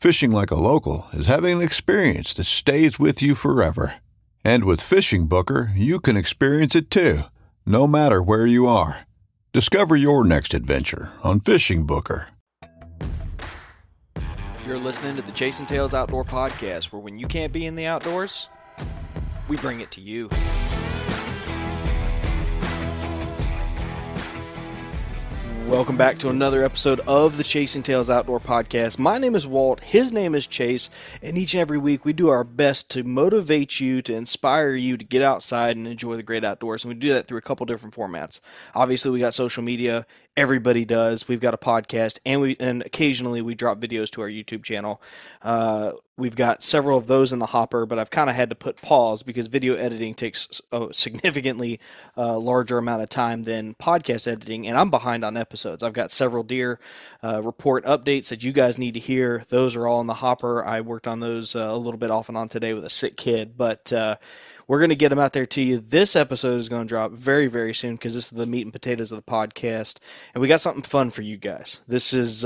Fishing like a local is having an experience that stays with you forever. And with Fishing Booker, you can experience it too, no matter where you are. Discover your next adventure on Fishing Booker. You're listening to the Chasing Tales Outdoor Podcast, where when you can't be in the outdoors, we bring it to you. Welcome back to another episode of the Chasing Tales Outdoor Podcast. My name is Walt, his name is Chase, and each and every week we do our best to motivate you, to inspire you to get outside and enjoy the great outdoors, and we do that through a couple different formats. Obviously, we got social media, everybody does, we've got a podcast, and occasionally we drop videos to our YouTube channel. We've got several of those in the hopper, but I've kind of had to put pause because video editing takes a significantly larger amount of time than podcast editing, and I'm behind on episodes. I've got several deer report updates that you guys need to hear. Those are all in the hopper. I worked on those a little bit off and on today with a sick kid, but we're going to get them out there to you. This episode is going to drop very, very soon because this is the meat and potatoes of the podcast, and we got something fun for you guys. This is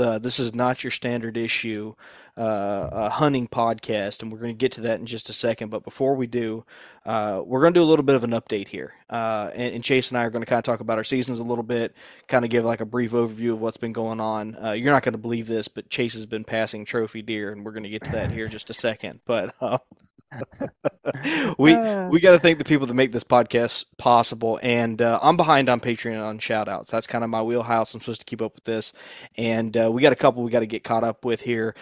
not your standard issue a hunting podcast, and we're going to get to that in just a second. But before we do, we're going to do a little bit of an update here. And Chase and I are going to kind of talk about our seasons a little bit, kind of give like a brief overview of what's been going on. You're not going to believe this, but Chase has been passing trophy deer, and we're going to get to that here in just a second. But we got to thank the people that make this podcast possible, and I'm behind on Patreon on shout outs. That's kind of my wheelhouse. I'm supposed to keep up with this, and we got a couple we got to get caught up with here.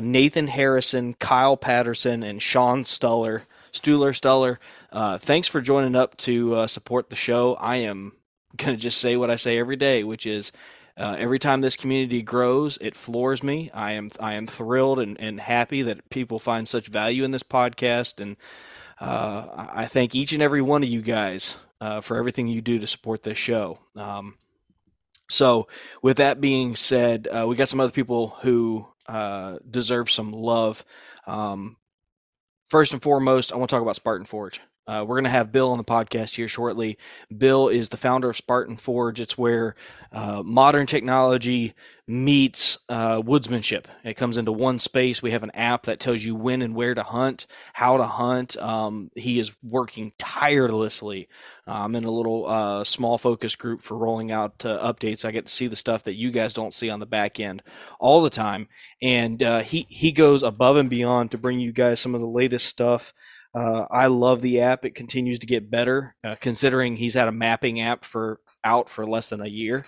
Nathan Harrison, Kyle Patterson, and Sean Stuller. Thanks for joining up to support the show. I am gonna just say what I say every day, which is every time this community grows, it floors me. I am thrilled and happy that people find such value in this podcast, and I thank each and every one of you guys for everything you do to support this show. So with that being said, we got some other people who deserve some love. First and foremost, I want to talk about Spartan Forge. We're going to have Bill on the podcast here shortly. Bill is the founder of Spartan Forge. It's where modern technology meets woodsmanship. It comes into one space. We have an app that tells you when and where to hunt, how to hunt. He is working tirelessly. I'm in a little small focus group for rolling out updates. I get to see the stuff that you guys don't see on the back end all the time. And he goes above and beyond to bring you guys some of the latest stuff. I love the app. It continues to get better, considering he's had a mapping app for less than a year.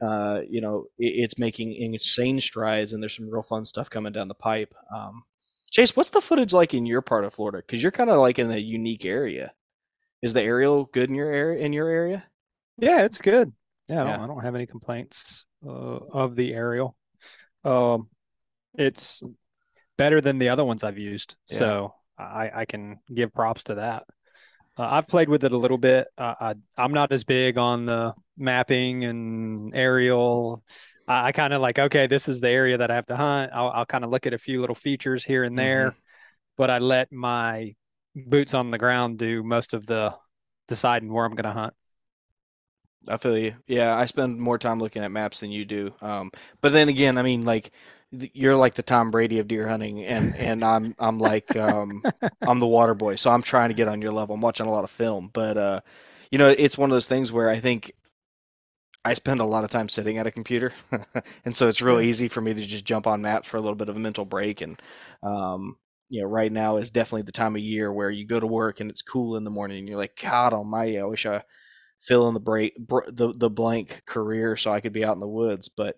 It's making insane strides, and there's some real fun stuff coming down the pipe. Chase, what's the footage like in your part of Florida? Because you're kind of like in a unique area. Is the aerial good in your area? Yeah, it's good. Yeah. I don't have any complaints of the aerial. It's better than the other ones I've used, so. I can give props to that. I've played with it a little bit. I'm not as big on the mapping and aerial. I kind of like, okay, this is the area that I have to hunt. I'll kind of look at a few little features here and there, but I let my boots on the ground do most of the deciding where I'm going to hunt. I feel you. Yeah, I spend more time looking at maps than you do. But then again, I mean, like, you're like the Tom Brady of deer hunting, and I'm like, I'm the water boy. So I'm trying to get on your level. I'm watching a lot of film, but you know, it's one of those things where I think I spend a lot of time sitting at a computer, and so it's real easy for me to just jump on maps for a little bit of a mental break. And you know, right now is definitely the time of year where you go to work and it's cool in the morning, and you're like, God Almighty, I wish I fill in the break, the blank career, so I could be out in the woods. But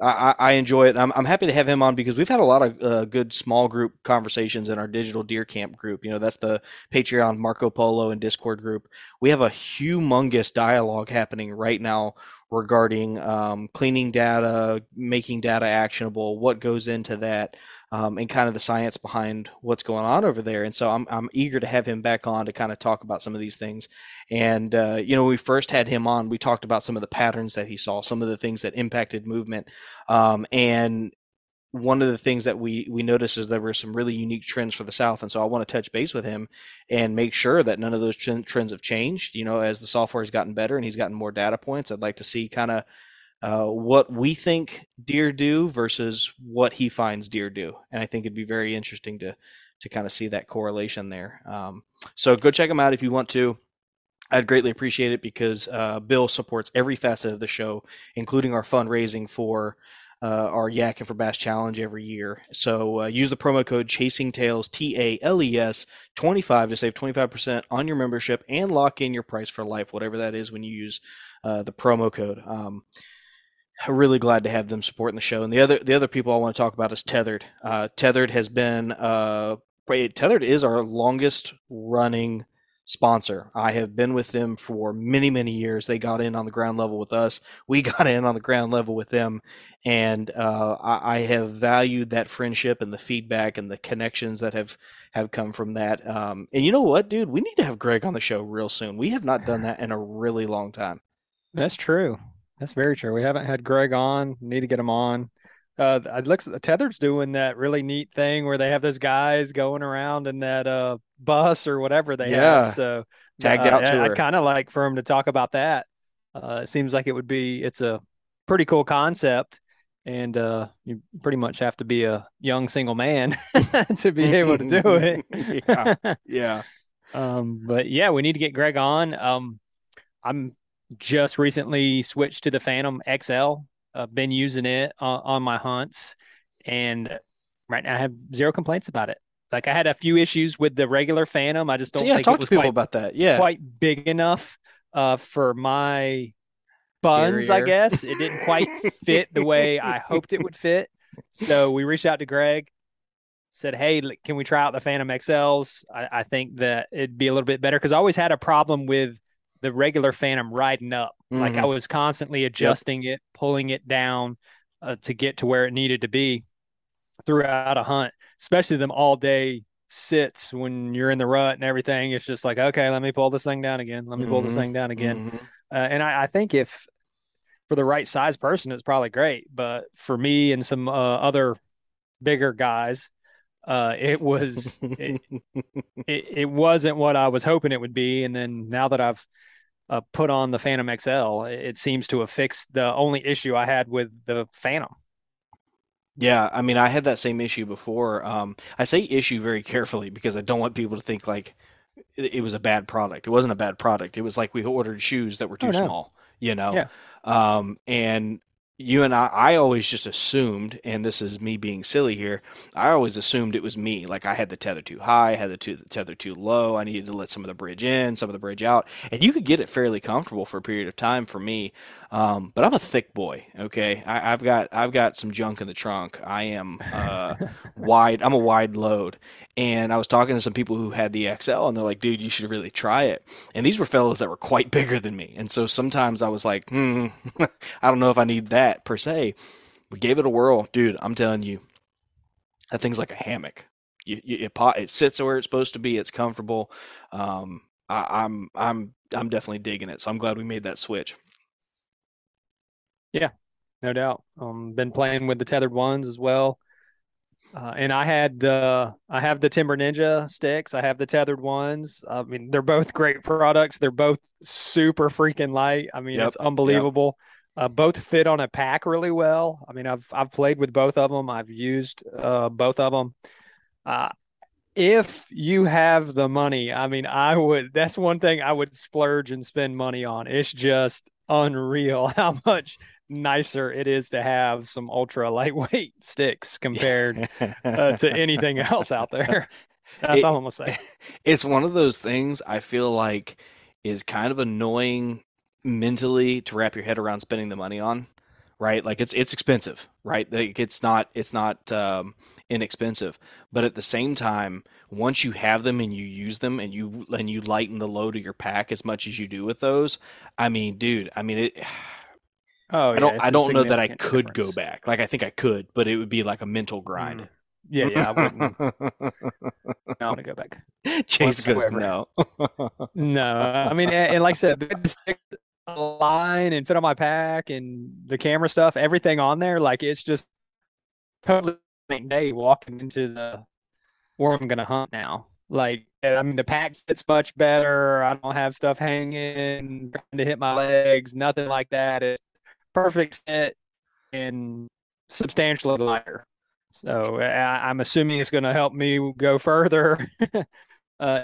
I enjoy it. I'm happy to have him on because we've had a lot of good small group conversations in our digital deer camp group. You know, that's the Patreon, Marco Polo, and Discord group. We have a humongous dialogue happening right now regarding cleaning data, making data actionable, what goes into that, and kind of the science behind what's going on over there. And so I'm eager to have him back on to kind of talk about some of these things. And, you know, when we first had him on, we talked about some of the patterns that he saw, some of the things that impacted movement. And one of the things that we noticed is there were some really unique trends for the South. And so I want to touch base with him and make sure that none of those trends have changed. You know, as the software has gotten better and he's gotten more data points, I'd like to see kind of what we think deer do versus what he finds deer do. And I think it'd be very interesting to kind of see that correlation there. So go check him out if you want to. I'd greatly appreciate it because Bill supports every facet of the show, including our fundraising for our Yakking for Bass Challenge every year. So use the promo code Chasing Tales, TALES 25 to save 25% on your membership and lock in your price for life, whatever that is, when you use the promo code. I'm really glad to have them supporting the show. And the other people I want to talk about is Tethered. Tethered has been Tethered is our longest running sponsor. I have been with them for many, many years. They got in on the ground level with us. We got in on the ground level with them. And I have valued that friendship and the feedback and the connections that have come from that. And you know what, dude? We need to have Greg on the show real soon. We have not done that in a really long time. That's true. That's very true. We haven't had Greg on. Need to get him on. It looks Tethered's doing that really neat thing where they have those guys going around in that bus or whatever they have. So tagged out to her. I kind of like for him to talk about that. It seems like it's a pretty cool concept, and you pretty much have to be a young single man to be able to do it. Yeah. But yeah, we need to get Greg on. I'm just recently switched to the Phantom XL. I've been using it on my hunts, and right now I have zero complaints about it. Like, I had a few issues with the regular Phantom. I just don't think it was quite big enough for my buns, I guess. It didn't quite fit the way I hoped it would fit. So we reached out to Greg, said, hey, can we try out the Phantom XLs? I think that it'd be a little bit better because I always had a problem with the regular Phantom riding up. Like, I was constantly adjusting it, pulling it down to get to where it needed to be throughout a hunt, especially them all day sits when you're in the rut and everything. It's just like, okay, let me pull this thing down again. Let me pull this thing down again. And I think if for the right size person, it's probably great. But for me and some other bigger guys, it wasn't what I was hoping it would be. And then now that I've put on the Phantom XL, it seems to have fixed the only issue I had with the Phantom. Yeah, I mean, I had that same issue before. I say issue very carefully because I don't want people to think like it was a bad product. It wasn't a bad product. It was like we ordered shoes that were too small, you know? Yeah. And you and I always just assumed, and this is me being silly here, I always assumed it was me. Like, I had the tether too high, I had the tether too low. I needed to let some of the bridge in, some of the bridge out. And you could get it fairly comfortable for a period of time for me. But I'm a thick boy, okay? I've got some junk in the trunk. I am I'm a wide load. And I was talking to some people who had the XL, and they're like, dude, you should really try it. And these were fellows that were quite bigger than me. And so sometimes I was like, I don't know if I need that per se. We gave it a whirl. Dude, I'm telling you, that thing's like a hammock. It sits where it's supposed to be. It's comfortable. I'm definitely digging it. So I'm glad we made that switch. Yeah, no doubt. Been playing with the tethered ones as well. And I had the, I have the Timber Ninja sticks. I have the Tethered ones. I mean, they're both great products. They're both super freaking light. I mean, it's unbelievable. Yep. Both fit on a pack really well. I mean, I've played with both of them. I've used both of them. If you have the money, I mean, I would, that's one thing I would splurge and spend money on. It's just unreal how much nicer it is to have some ultra lightweight sticks compared to anything else out there. That's all I'm gonna say. It's one of those things I feel like is kind of annoying mentally to wrap your head around spending the money on, right? Like it's expensive, right? Like it's not inexpensive, but at the same time, once you have them and you use them and you lighten the load of your pack as much as you do with those, I mean, dude, I mean it. Oh, yeah, I don't know that I could go back. Like I think I could, but it would be like a mental grind. Mm. Yeah, I wouldn't. I want to go back. Chase goes no. No, I mean, and like I said, the stick line and fit on my pack and the camera stuff, everything on there, like it's just totally day walking into the where I'm gonna hunt now. Like, I mean, the pack fits much better. I don't have stuff hanging to hit my legs, nothing like that. It's perfect fit and substantially lighter. So I'm assuming it's going to help me go further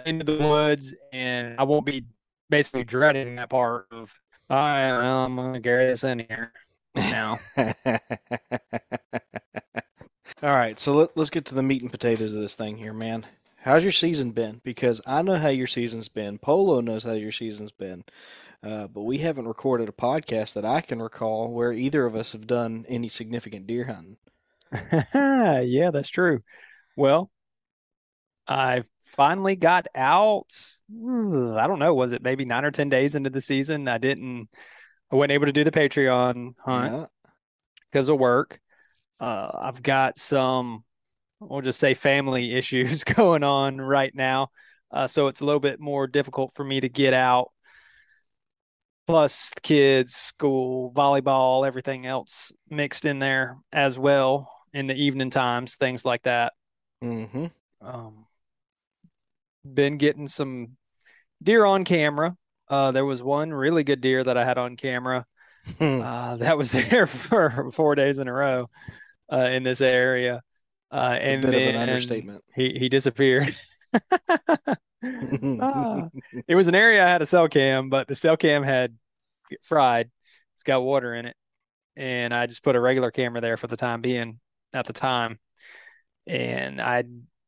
into the woods, and I won't be basically dreading that part of, all right, well, I'm going to carry this in here now. All right, so let's get to the meat and potatoes of this thing here, man. How's your season been? Because I know how your season's been. Polo knows how your season's been. But we haven't recorded a podcast that I can recall where either of us have done any significant deer hunting. Yeah, that's true. Well, I finally got out. I don't know. Was it maybe 9 or 10 days into the season? I wasn't able to do the Patreon hunt because of work. I've got some, we'll just say, family issues going on right now. So it's a little bit more difficult for me to get out. Plus kids, school, volleyball, everything else mixed in there as well in the evening times, things like that. Mm-hmm. Been getting some deer on camera. There was one really good deer that I had on camera that was there for 4 days in a row in this area. And a bit then of an understatement. He disappeared. It was an area I had a cell cam, but the cell cam had fried. It's got water in it, and I just put a regular camera there for the time being at the time, and I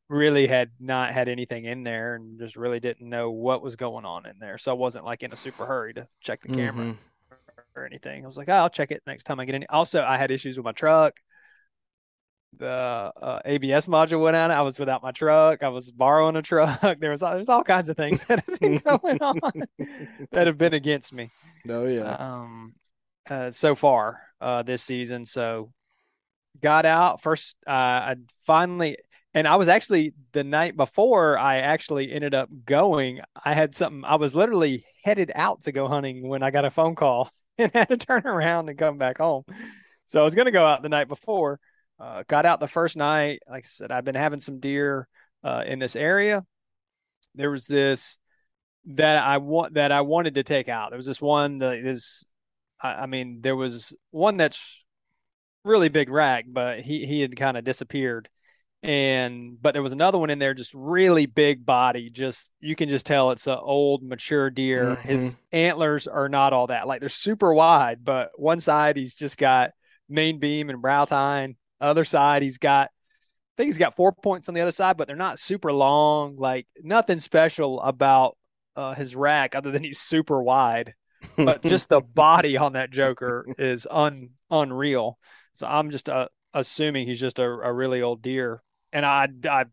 really had not had anything in there and just really didn't know what was going on in there, so I wasn't like in a super hurry to check the camera or anything. I was like, I'll check it next time I get in. Also, I had issues with my truck. The ABS module went out. I was without my truck. I was borrowing a truck. There's all kinds of things that have been going on that have been against me. Oh yeah. So far this season. So got out first. I finally, and I was actually the night before I actually ended up going. I had something. I was literally headed out to go hunting when I got a phone call and had to turn around and come back home. So I was going to go out the night before. Got out the first night. Like I said, I've been having some deer in this area. There was this that I wanted to take out. There was this one that is, I mean, there was one that's really big rack, but he had kind of disappeared. But there was another one in there, just really big body. Just, you can just tell it's an old mature deer. Mm-hmm. His antlers are not all that, like they're super wide, but one side he's just got main beam and brow tine. Other side, I think he's got 4 points on the other side, but they're not super long. Like nothing special about his rack other than he's super wide. But just the body on that joker is unreal. So I'm just assuming he's just a really old deer, and I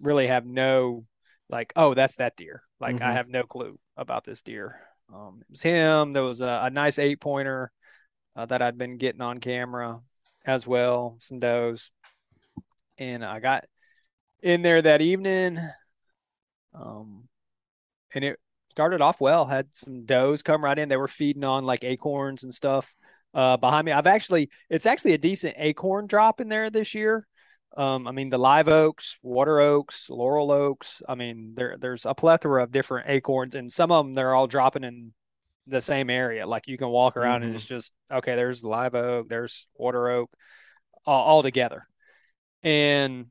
really have no like, oh, that's that deer. Like I have no clue about this deer. It was him. There was a nice 8-pointer that I'd been getting on camera as well, some does. And I got in there that evening, and it started off well. Had some does come right in. They were feeding on like acorns and stuff behind me. It's actually a decent acorn drop in there this year. I mean, the live oaks, water oaks, laurel oaks. I mean, there's a plethora of different acorns, and some of them, they're all dropping in the same area. Like, you can walk around and it's just, okay, there's live oak, there's water oak, all together. And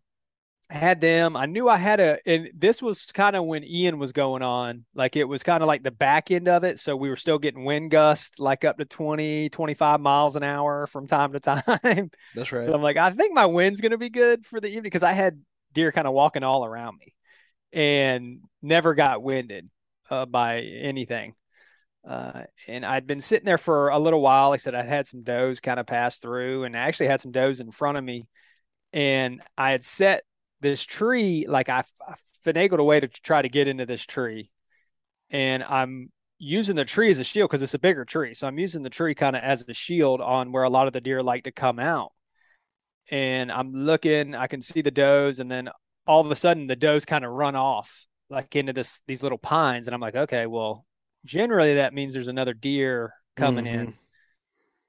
had them, I knew I had a, and this was kind of when Ian was going on, like it was kind of like the back end of it. So we were still getting wind gusts, like up to 20, 25 miles an hour from time to time. That's right. So I'm like, I think my wind's going to be good for the evening, because I had deer kind of walking all around me and never got winded by anything. And I'd been sitting there for a little while. Like I said, I'd had some does kind of pass through, and I actually had some does in front of me, and I had set this tree, like I finagled a way to try to get into this tree, and I'm using the tree as a shield because it's a bigger tree. So I'm using the tree kind of as a shield on where a lot of the deer like to come out, and I'm looking, I can see the does. And then all of a sudden the does kind of run off like into these little pines. And I'm like, okay, well, generally that means there's another deer coming in.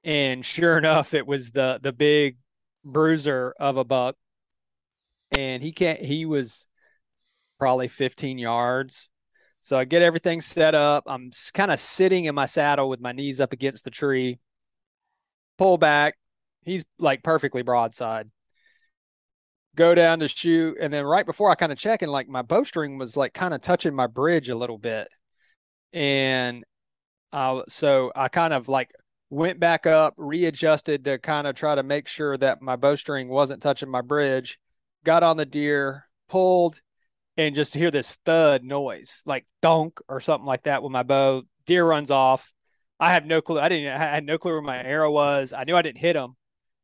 And sure enough, it was the big bruiser of a buck, and he was probably 15 yards. So I get everything set up, I'm kind of sitting in my saddle with my knees up against the tree, pull back, he's like perfectly broadside, go down to shoot, and then right before I kind of check, and like my bowstring was like kind of touching my bridge a little bit. And so I kind of like went back up, readjusted to kind of try to make sure that my bowstring wasn't touching my bridge, got on the deer, pulled, and just hear this thud noise, like donk or something like that with my bow. Deer runs off. I have no clue. I had no clue where my arrow was. I knew I didn't hit him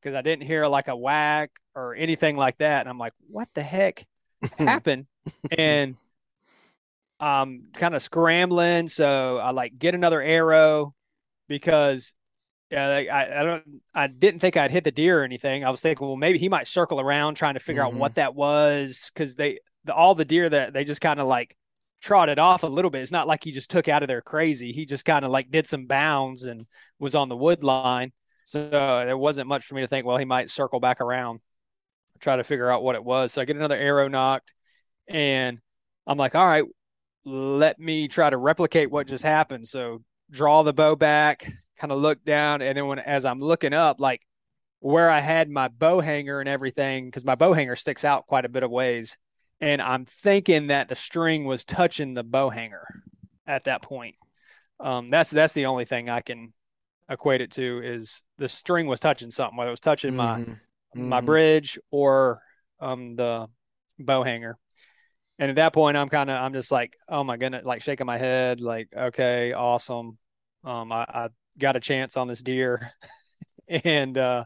because I didn't hear like a whack or anything like that. And I'm like, what the heck happened? And I'm kind of scrambling. So I like get another arrow, because I didn't think I'd hit the deer or anything. I was thinking, well, maybe he might circle around trying to figure out what that was, because all the deer that they just kind of like trotted off a little bit. It's not like he just took out of there crazy. He just kind of like did some bounds and was on the wood line. So there wasn't much for me to think, well, he might circle back around, try to figure out what it was. So I get another arrow knocked, and I'm like, all right, let me try to replicate what just happened. So draw the bow back, kind of look down, and then as I'm looking up, like where I had my bow hanger and everything, because my bow hanger sticks out quite a bit of ways, and I'm thinking that the string was touching the bow hanger at that point. That's the only thing I can equate it to, is the string was touching something, whether it was touching my bridge or the bow hanger. And at that point, I'm just like, oh my goodness, like shaking my head, like, okay, awesome. I got a chance on this deer. And, but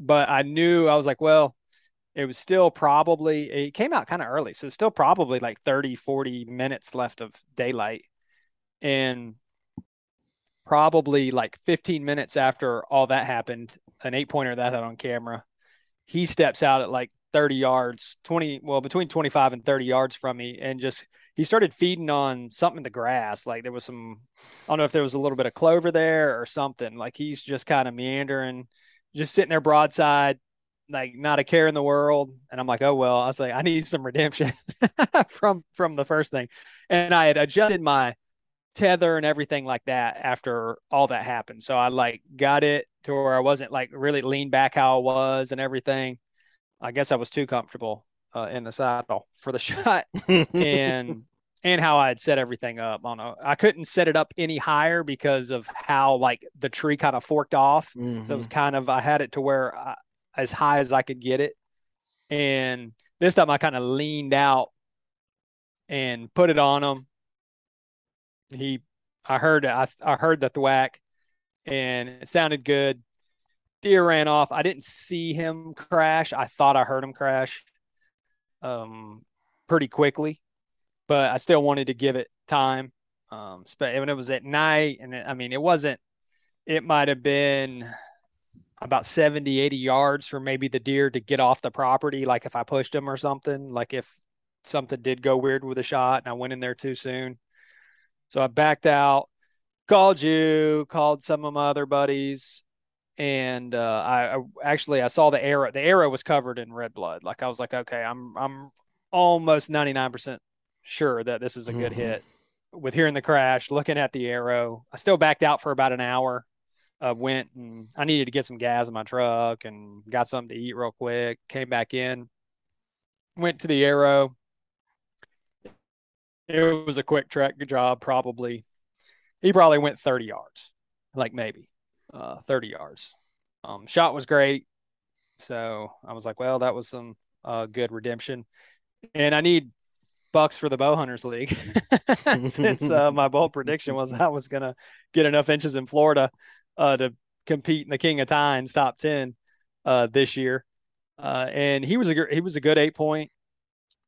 I knew, I was like, well, it was still probably, it came out kind of early, so it's still probably like 30, 40 minutes left of daylight, and probably like 15 minutes after all that happened, an 8-pointer that I had on camera, he steps out at like 30 yards, 20, well, between 25 and 30 yards from me. And just, he started feeding on something in the grass. Like there was I don't know if there was a little bit of clover there or something. Like he's just kind of meandering, just sitting there broadside, like not a care in the world. And I'm like, oh, well, I was like, I need some redemption from the first thing. And I had adjusted my tether and everything like that after all that happened. So I like got it to where I wasn't like really leaned back how I was and everything. I guess I was too comfortable in the saddle for the shot, and how I had set everything up. I couldn't set it up any higher because of how like the tree kind of forked off. So it was kind of, I had it to where as high as I could get it. And this time I kind of leaned out and put it on him. I heard the thwack, and it sounded good. Deer ran off. I didn't see him crash. I thought I heard him crash pretty quickly, but I still wanted to give it time. When it was at night, and it might have been about 70, 80 yards for maybe the deer to get off the property, like if I pushed him or something, like if something did go weird with a shot and I went in there too soon. So I backed out, called some of my other buddies, And I saw the arrow. The arrow was covered in red blood. Like I was like, okay, I'm almost 99% sure that this is a good hit. With hearing the crash, looking at the arrow, I still backed out for about an hour. Went and I needed to get some gas in my truck and got something to eat real quick. Came back in, went to the arrow. It was a quick track job. He probably went 30 yards, like maybe 30 yards. Shot was great. So I was like, well, that was some good redemption. And I need bucks for the Bow Hunters League since my bold prediction was I was going to get enough inches in Florida to compete in the King of Tines top 10 this year. And he was a good 8 point,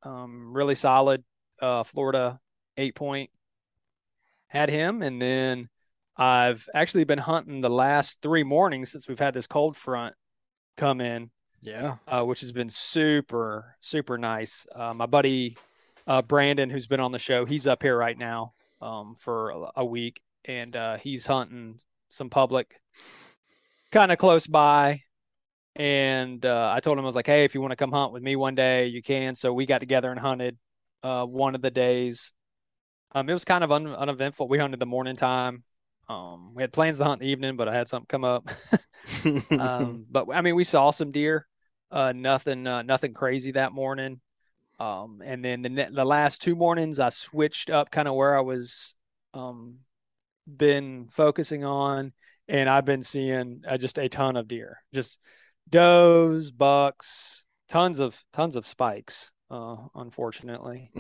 really solid Florida 8 point. Had him, and then I've actually been hunting the last three mornings since we've had this cold front come in. Yeah, which has been super, super nice. My buddy Brandon, who's been on the show, he's up here right now for a week, and he's hunting some public kind of close by. And I told him, I was like, hey, if you want to come hunt with me one day, you can. So we got together and hunted one of the days. It was kind of uneventful. We hunted the morning time. We had plans to hunt in the evening, but I had something come up. But I mean, we saw some deer, nothing crazy that morning. And then the last two mornings I switched up kind of where I was, been focusing on, and I've been seeing just a ton of deer, just does, bucks, tons of spikes. Unfortunately.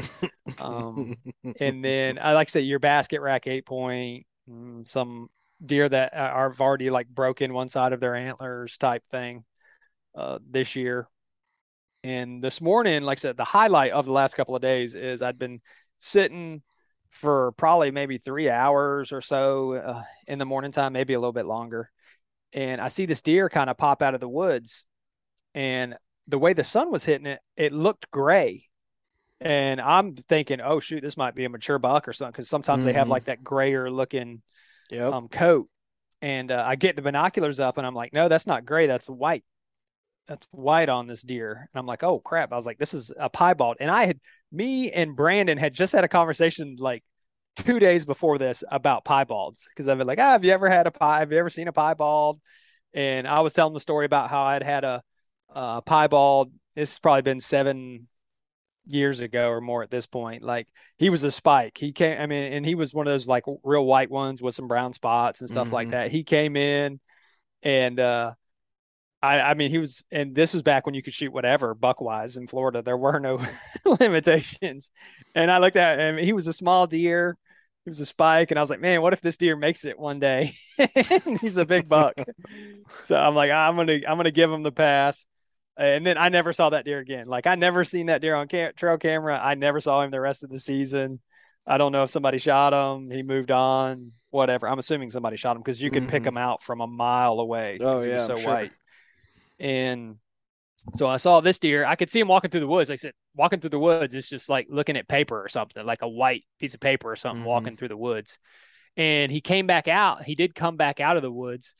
And then I like to say your basket rack 8 point, some deer that are already like broken one side of their antlers type thing this year. And this morning, like I said, the highlight of the last couple of days is I'd been sitting for probably maybe 3 hours or so in the morning time, maybe a little bit longer. And I see this deer kind of pop out of the woods, and the way the sun was hitting it, it looked gray. And I'm thinking, oh shoot, this might be a mature buck or something. Cause sometimes they have like that grayer looking coat. And I get the binoculars up and I'm like, no, that's not gray. That's white. That's white on this deer. And I'm like, oh crap. I was like, this is a piebald. And me and Brandon had just had a conversation like 2 days before this about piebalds. Cause I've been like, have you ever had a pie? Have you ever seen a piebald? And I was telling the story about how I'd had a, piebald. This has probably been 7 years ago or more at this point. Like he was a spike. He came, I mean, and he was one of those like real white ones with some brown spots and stuff like that. He came in and, I mean, he was, and this was back when you could shoot whatever buck wise in Florida, there were no limitations. And I looked at him, he was a small deer. It was a spike, and I was like, man, what if this deer makes it one day? He's a big buck. So I'm like, I'm gonna give him the pass. And then I never saw that deer again. Like I never seen that deer on trail camera. I never saw him the rest of the season. I don't know if somebody shot him, he moved on, whatever. I'm assuming somebody shot him because you could pick him out from a mile away. Oh yeah, he was so white. And so I saw this deer. I could see him walking through the woods. Like I said, walking through the woods is just like looking at paper or something, like a white piece of paper or something walking through the woods. And he came back out. He did come back out of the woods.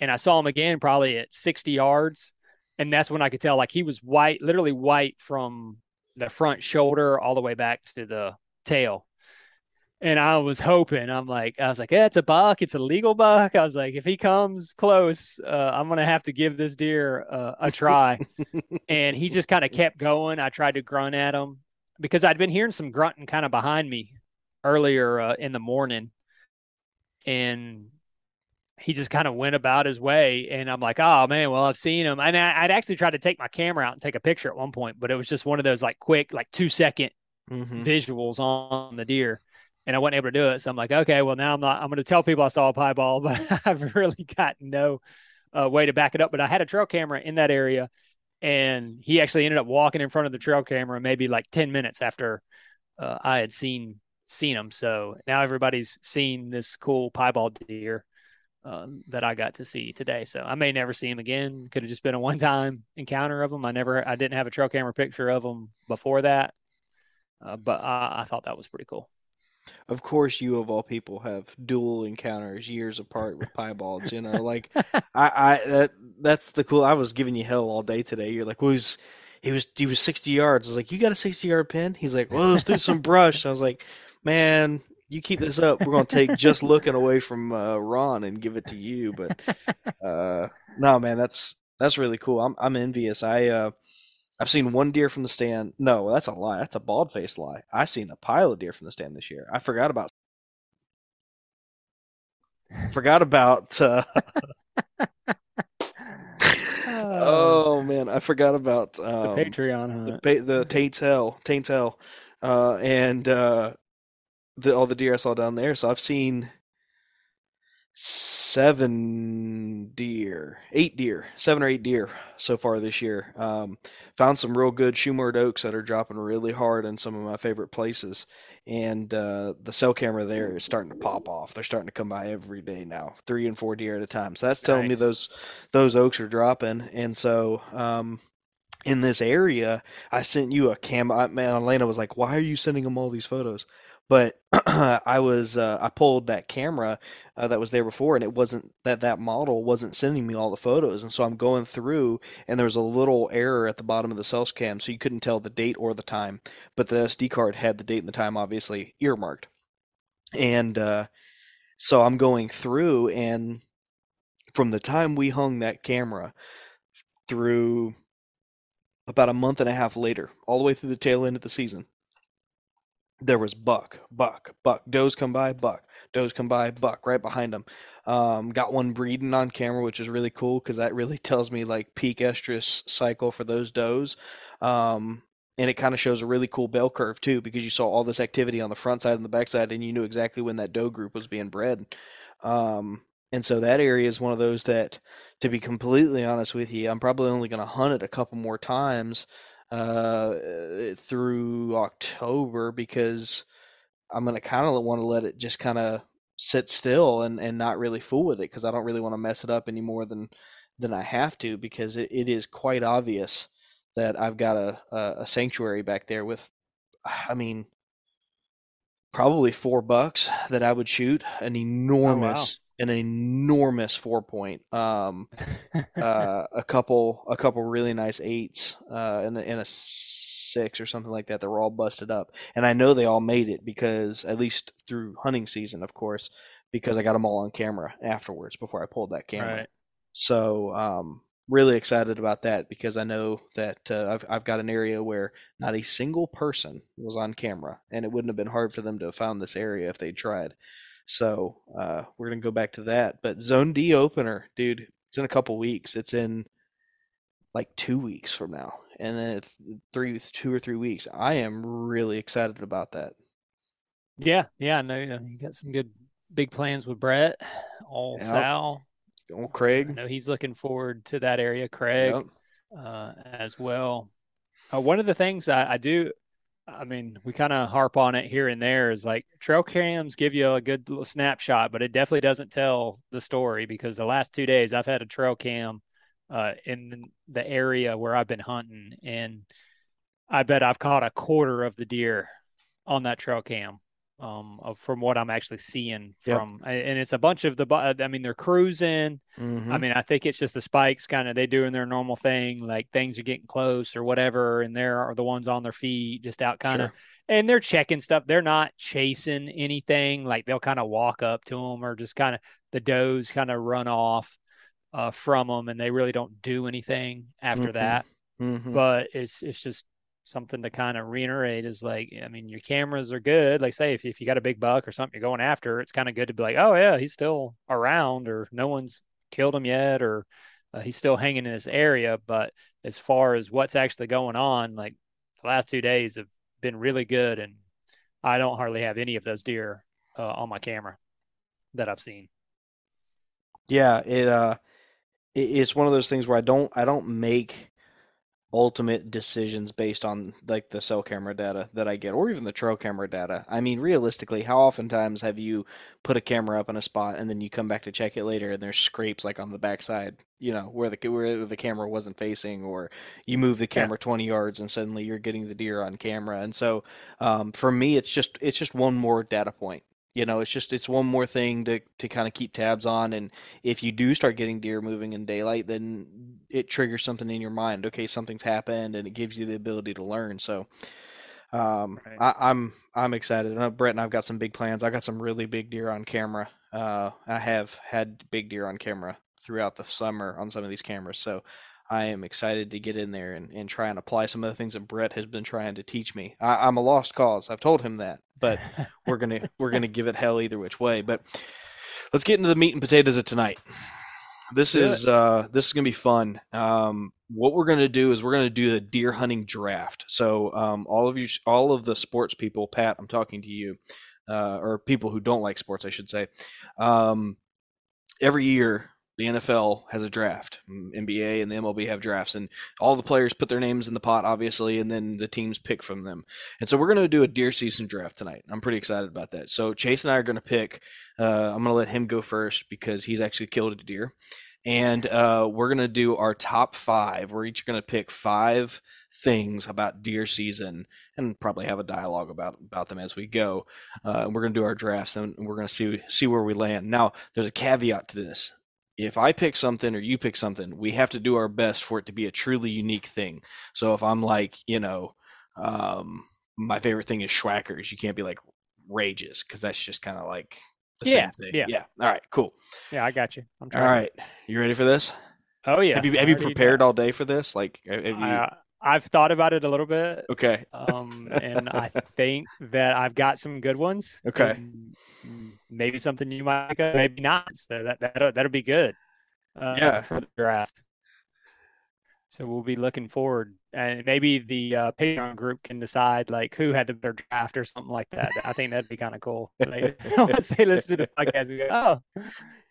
And I saw him again probably at 60 yards. And that's when I could tell, like, he was white, literally white from the front shoulder all the way back to the tail. And I was hoping, I was like, yeah, it's a buck. It's a legal buck. I was like, if he comes close, I'm going to have to give this deer a try. And he just kind of kept going. I tried to grunt at him because I'd been hearing some grunting kind of behind me earlier in the morning. And he just kind of went about his way. And I'm like, oh man, well, I've seen him. And I'd actually tried to take my camera out and take a picture at one point, but it was just one of those like quick, like 2 second visuals on the deer. And I wasn't able to do it. So I'm like, okay, well now I'm going to tell people I saw a piebald, but I've really got no way to back it up. But I had a trail camera in that area, and he actually ended up walking in front of the trail camera, maybe like 10 minutes after I had seen him. So now everybody's seen this cool piebald deer that I got to see today. So I may never see him again. Could have just been a one-time encounter of him. I didn't have a trail camera picture of him before that, but I thought that was pretty cool. of course you of all people have dual encounters years apart with piebalds, you know, like that's the cool. I was giving you hell all day today. You're like, well, he was 60 yards. I was like, you got a 60-yard pin? He's like, well, let's do some brush. I was like, man, you keep this up, we're going to take just looking away from Ron and give it to you. But no, man, that's really cool. I'm envious. I've seen one deer from the stand. No, that's a lie. That's a bald-faced lie. I seen a pile of deer from the stand this year. I forgot about oh man, I forgot about the Patreon hunt. The Taints Hell. And all the deer I saw down there. So I've seen 7 or 8 deer so far this year. Found some real good Shumard oaks that are dropping really hard in some of my favorite places. And the cell camera there is starting to pop off. They're starting to come by every day now, 3 and 4 deer at a time. So that's telling me those oaks are dropping. And so in this area, I sent you a cam. Man, Elena was like, why are you sending them all these photos? But I pulled that camera that was there before, and it wasn't that model wasn't sending me all the photos. And so I'm going through, and there was a little error at the bottom of the cells cam, so you couldn't tell the date or the time. But the SD card had the date and the time obviously earmarked. And so I'm going through, and from the time we hung that camera through about a month and a half later, all the way through the tail end of the season, there was buck. Does come by, buck. Does come by, buck, right behind them. Got one breeding on camera, which is really cool because that really tells me like peak estrus cycle for those does. And it kind of shows a really cool bell curve too, because you saw all this activity on the front side and the back side, and you knew exactly when that doe group was being bred. And so that area is one of those that, to be completely honest with you, I'm probably only going to hunt it a couple more times through October, because I'm going to kind of want to let it just kind of sit still and not really fool with it, because I don't really want to mess it up any more than I have to, because it is quite obvious that I've got a sanctuary back there with, I mean, probably 4 bucks that I would shoot an enormous 4-point, a couple really nice 8s, and a 6 or something like that. They were all busted up, and I know they all made it, because at least through hunting season, of course, because I got them all on camera afterwards before I pulled that camera. Right. So, really excited about that, because I know that I've got an area where not a single person was on camera, and it wouldn't have been hard for them to have found this area if they tried. So we're going to go back to that. But Zone D opener, dude, it's in a couple weeks. It's in like 2 weeks from now. And then it's 2 or 3 weeks. I am really excited about that. Yeah, I know. You got some good big plans with Brett, Sal. Old Craig. I know he's looking forward to that area, Craig, as well. One of the things I do... I mean, we kind of harp on it here and there, is like trail cams give you a good little snapshot, but it definitely doesn't tell the story, because the last 2 days I've had a trail cam in the area where I've been hunting, and I bet I've caught a quarter of the deer on that trail cam from what I'm actually seeing from, and it's a bunch of they're cruising. Mm-hmm. I mean, I think it's just the spikes kind of, they doing their normal thing, like things are getting close or whatever. And there are the ones on their feet just out kind of, and they're checking stuff. They're not chasing anything. Like they'll kind of walk up to them, or just kind of the does kind of run off from them, and they really don't do anything after that. Mm-hmm. But it's just something to kind of reiterate, is like, I mean, your cameras are good. Like say, if you got a big buck or something you're going after, it's kind of good to be like, oh yeah, he's still around, or no one's killed him yet, or he's still hanging in this area. But as far as what's actually going on, like the last 2 days have been really good, and I don't hardly have any of those deer on my camera that I've seen. Yeah. It's one of those things where I don't make ultimate decisions based on like the cell camera data that I get, or even the trail camera data. I mean, realistically, how oftentimes have you put a camera up in a spot and then you come back to check it later and there's scrapes like on the backside, you know, where the camera wasn't facing, or you move the camera 20 yards and suddenly you're getting the deer on camera. And so for me, it's just one more data point. You know, it's one more thing to kind of keep tabs on. And if you do start getting deer moving in daylight, then it triggers something in your mind. Okay, something's happened, and it gives you the ability to learn. So right. I'm excited. I know Brett and I've got some big plans. I got some really big deer on camera. I have had big deer on camera throughout the summer on some of these cameras. So I am excited to get in there and try and apply some of the things that Brett has been trying to teach me. I'm a lost cause. I've told him that, but we're gonna give it hell either which way. But let's get into the meat and potatoes of tonight. This is gonna be fun. What we're gonna do is we're gonna do the deer hunting draft. So all of the sports people, Pat, I'm talking to you, or people who don't like sports, I should say. Every year, the NFL has a draft. NBA and the MLB have drafts, and all the players put their names in the pot, obviously, and then the teams pick from them. And so we're going to do a deer season draft tonight. I'm pretty excited about that. So Chase and I are going to pick. I'm going to let him go first because he's actually killed a deer. And we're going to do our top five. We're each going to pick five things about deer season and probably have a dialogue about them as we go. We're going to do our drafts, and we're going to see where we land. Now, there's a caveat to this. If I pick something or you pick something, we have to do our best for it to be a truly unique thing. So if I'm like, you know, my favorite thing is Schwackers, you can't be like Rages, because that's just kind of like the same thing. Yeah. All right, cool. Yeah, I got you. I'm trying. All right. You ready for this? Oh, yeah. Have you prepared all day for this? Like, have you... I've thought about it a little bit. Okay. And I think that I've got some good ones. Okay. Maybe something you might like, maybe not. So that'll be good for the draft. So we'll be looking forward. And maybe the Patreon group can decide like who had the better draft or something like that. I think that'd be kind of cool. Like, once they listen to the podcast and go, oh,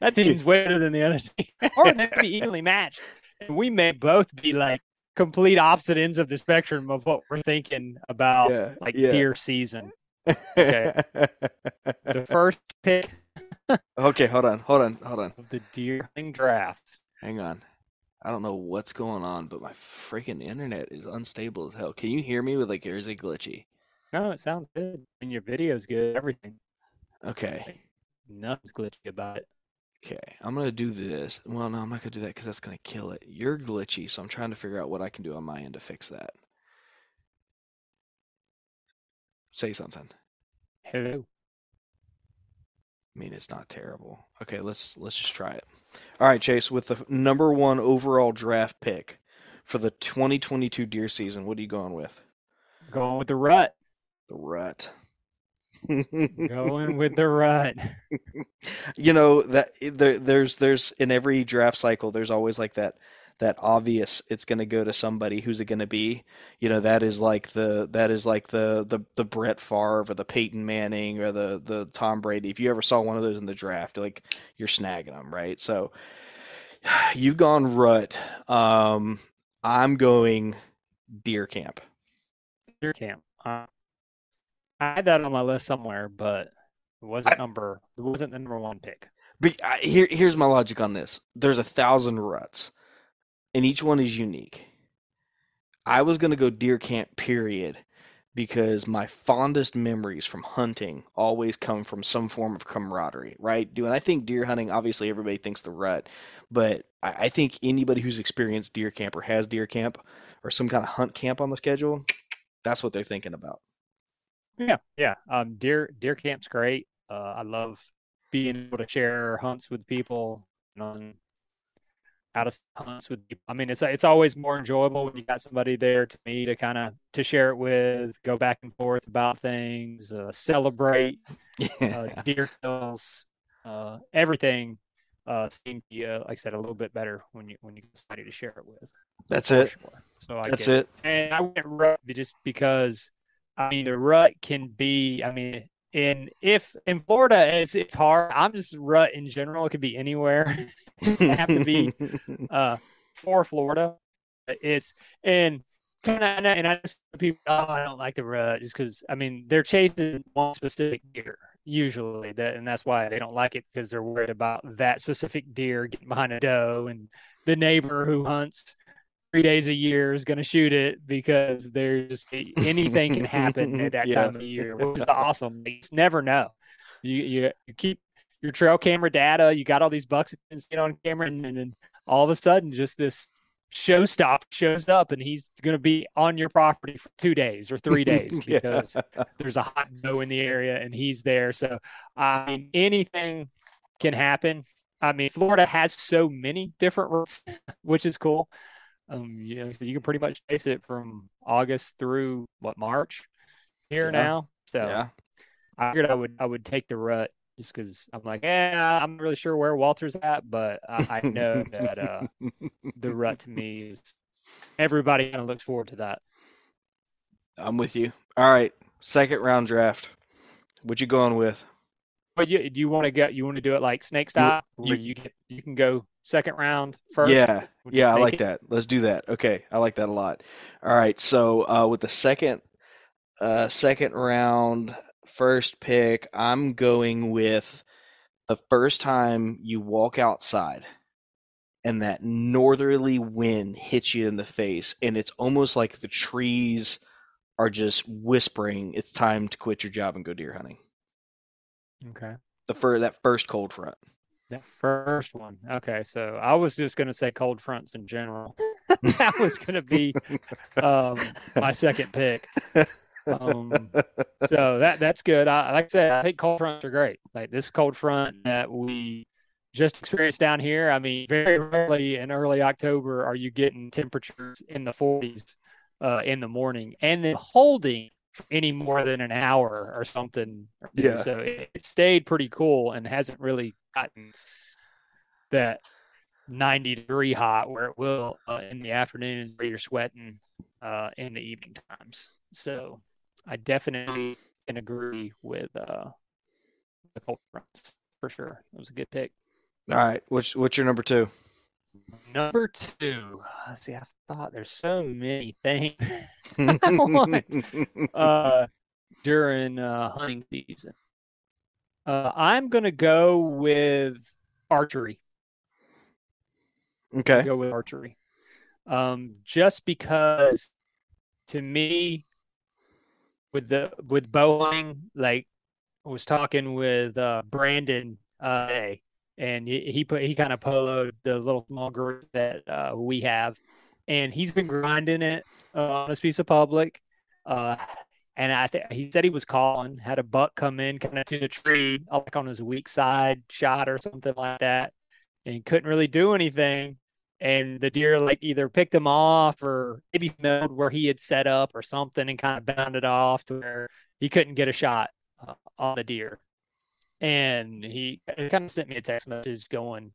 that team's way better than the other team. Or they'd be evenly matched. And we may both be like, complete opposite ends of the spectrum of what we're thinking about, deer season. Okay, the first pick. Okay, hold on. Of the deer hunting draft. Hang on, I don't know what's going on, but my freaking internet is unstable as hell. Can you hear me? Or is it glitchy? No, it sounds good, and your video's good. Everything. Okay. Nothing's glitchy about it. Okay, I'm going to do this. Well, no, I'm not going to do that because that's going to kill it. You're glitchy, so I'm trying to figure out what I can do on my end to fix that. Say something. Hello. I mean, it's not terrible. Okay, let's just try it. All right, Chase, with the number one overall draft pick for the 2022 deer season, what are you going with? Going with the rut. The rut. Going with the rut. You know that there's in every draft cycle there's always like that obvious it's going to go to somebody. Who's it going to be? You know, that is like the Brett Favre or the Peyton Manning or the Tom Brady. If you ever saw one of those in the draft, like, you're snagging them, right? So you've gone rut. I'm going deer camp. Deer camp. I had that on my list somewhere, but it wasn't the number one pick. But here's my logic on this. There's 1,000 ruts, and each one is unique. I was going to go deer camp, period, because my fondest memories from hunting always come from some form of camaraderie, right? I think deer hunting, obviously everybody thinks the rut, but I think anybody who's experienced deer camp or has deer camp or some kind of hunt camp on the schedule, that's what they're thinking about. Yeah. Deer camp's great. I love being able to share hunts with people, out of hunts with people. I mean, it's always more enjoyable when you got somebody there to me to kind of to share it with, go back and forth about things, celebrate deer kills, everything. Seemed to be, like I said, a little bit better when you get somebody to share it with. That's it. Sure. So that's it. And I went rough just because. I mean, the rut can be, in Florida, it's hard. I'm just rut in general. It could be anywhere. It doesn't have to be for Florida. It's, and And I just tell people, oh, I don't like the rut, just because, I mean, they're chasing one specific deer usually, and that's why they don't like it, because they're worried about that specific deer getting behind a doe, and the neighbor who hunts 3 days a year is going to shoot it, because there's anything can happen at that time of year, which is awesome. You just never know. You keep your trail camera data. You got all these bucks on camera, and then all of a sudden, just this showstopper shows up, and he's going to be on your property for 2 days or 3 days because there's a hot doe in the area, and he's there. So, I mean, anything can happen. I mean, Florida has so many different routes, which is cool. You know, so you can pretty much chase it from August through March here now. So I figured I would take the rut, just because I'm like, I'm not really sure where Walter's at, but I know that the rut to me is everybody kind of looks forward to that. I'm with you. All right, second round draft. What you going with? But you want to do it like snake style, where you can go second round first? Yeah, I like that. Let's do that. Okay, I like that a lot. All right, so with the second round first pick, I'm going with the first time you walk outside and that northerly wind hits you in the face, and it's almost like the trees are just whispering, it's time to quit your job and go deer hunting. Okay. That first cold front. That first one. Okay, so I was just going to say cold fronts in general. That was going to be my second pick. So that's good. Like I said, I think cold fronts are great. Like this cold front that we just experienced down here. I mean, very rarely in early October are you getting temperatures in the 40s in the morning, and then holding any more than an hour or something. So it stayed pretty cool and hasn't really gotten that 90 degree hot where it will in the afternoons where you're sweating in the evening times. So I definitely can agree with the cold fronts for sure. It was a good pick. All right, what's your number two? Number two. Let's see, I thought there's so many things I want during hunting season. I'm going to go with archery. Okay. Go with archery. Just because, to me, with bow hunting, like I was talking with Brandon today. And he kind of poloed the little small group that we have, and he's been grinding it on this piece of public. And he said he was calling, had a buck come in kind of to the tree, like on his weak side shot or something like that, and couldn't really do anything. And the deer like either picked him off or maybe knowed where he had set up or something, and kind of bounded off to where he couldn't get a shot on the deer. And he kind of sent me a text message going,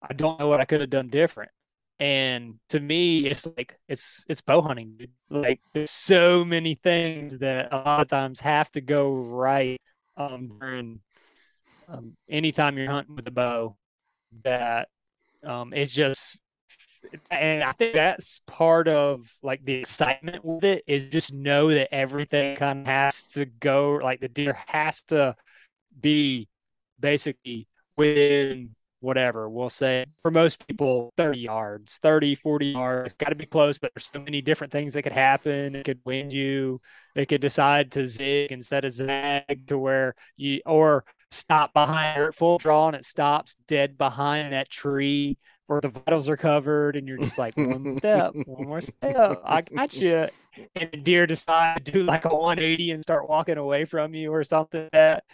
I don't know what I could have done different. And to me, it's like, it's bow hunting, dude. Like there's so many things that a lot of times have to go right during anytime you're hunting with a bow, that it's just, and I think that's part of like the excitement with it, is just know that everything kind of has to go, like the deer has to be basically within whatever, we'll say for most people 30 yards 40 yards. Got to be close, but there's so many different things that could happen. It could wind you, they could decide to zig instead of zag to where you, or stop behind her at full draw and it stops dead behind that tree where the vitals are covered, and you're just like one more step, I got you, and the deer decide to do like a 180 and start walking away from you or something like that.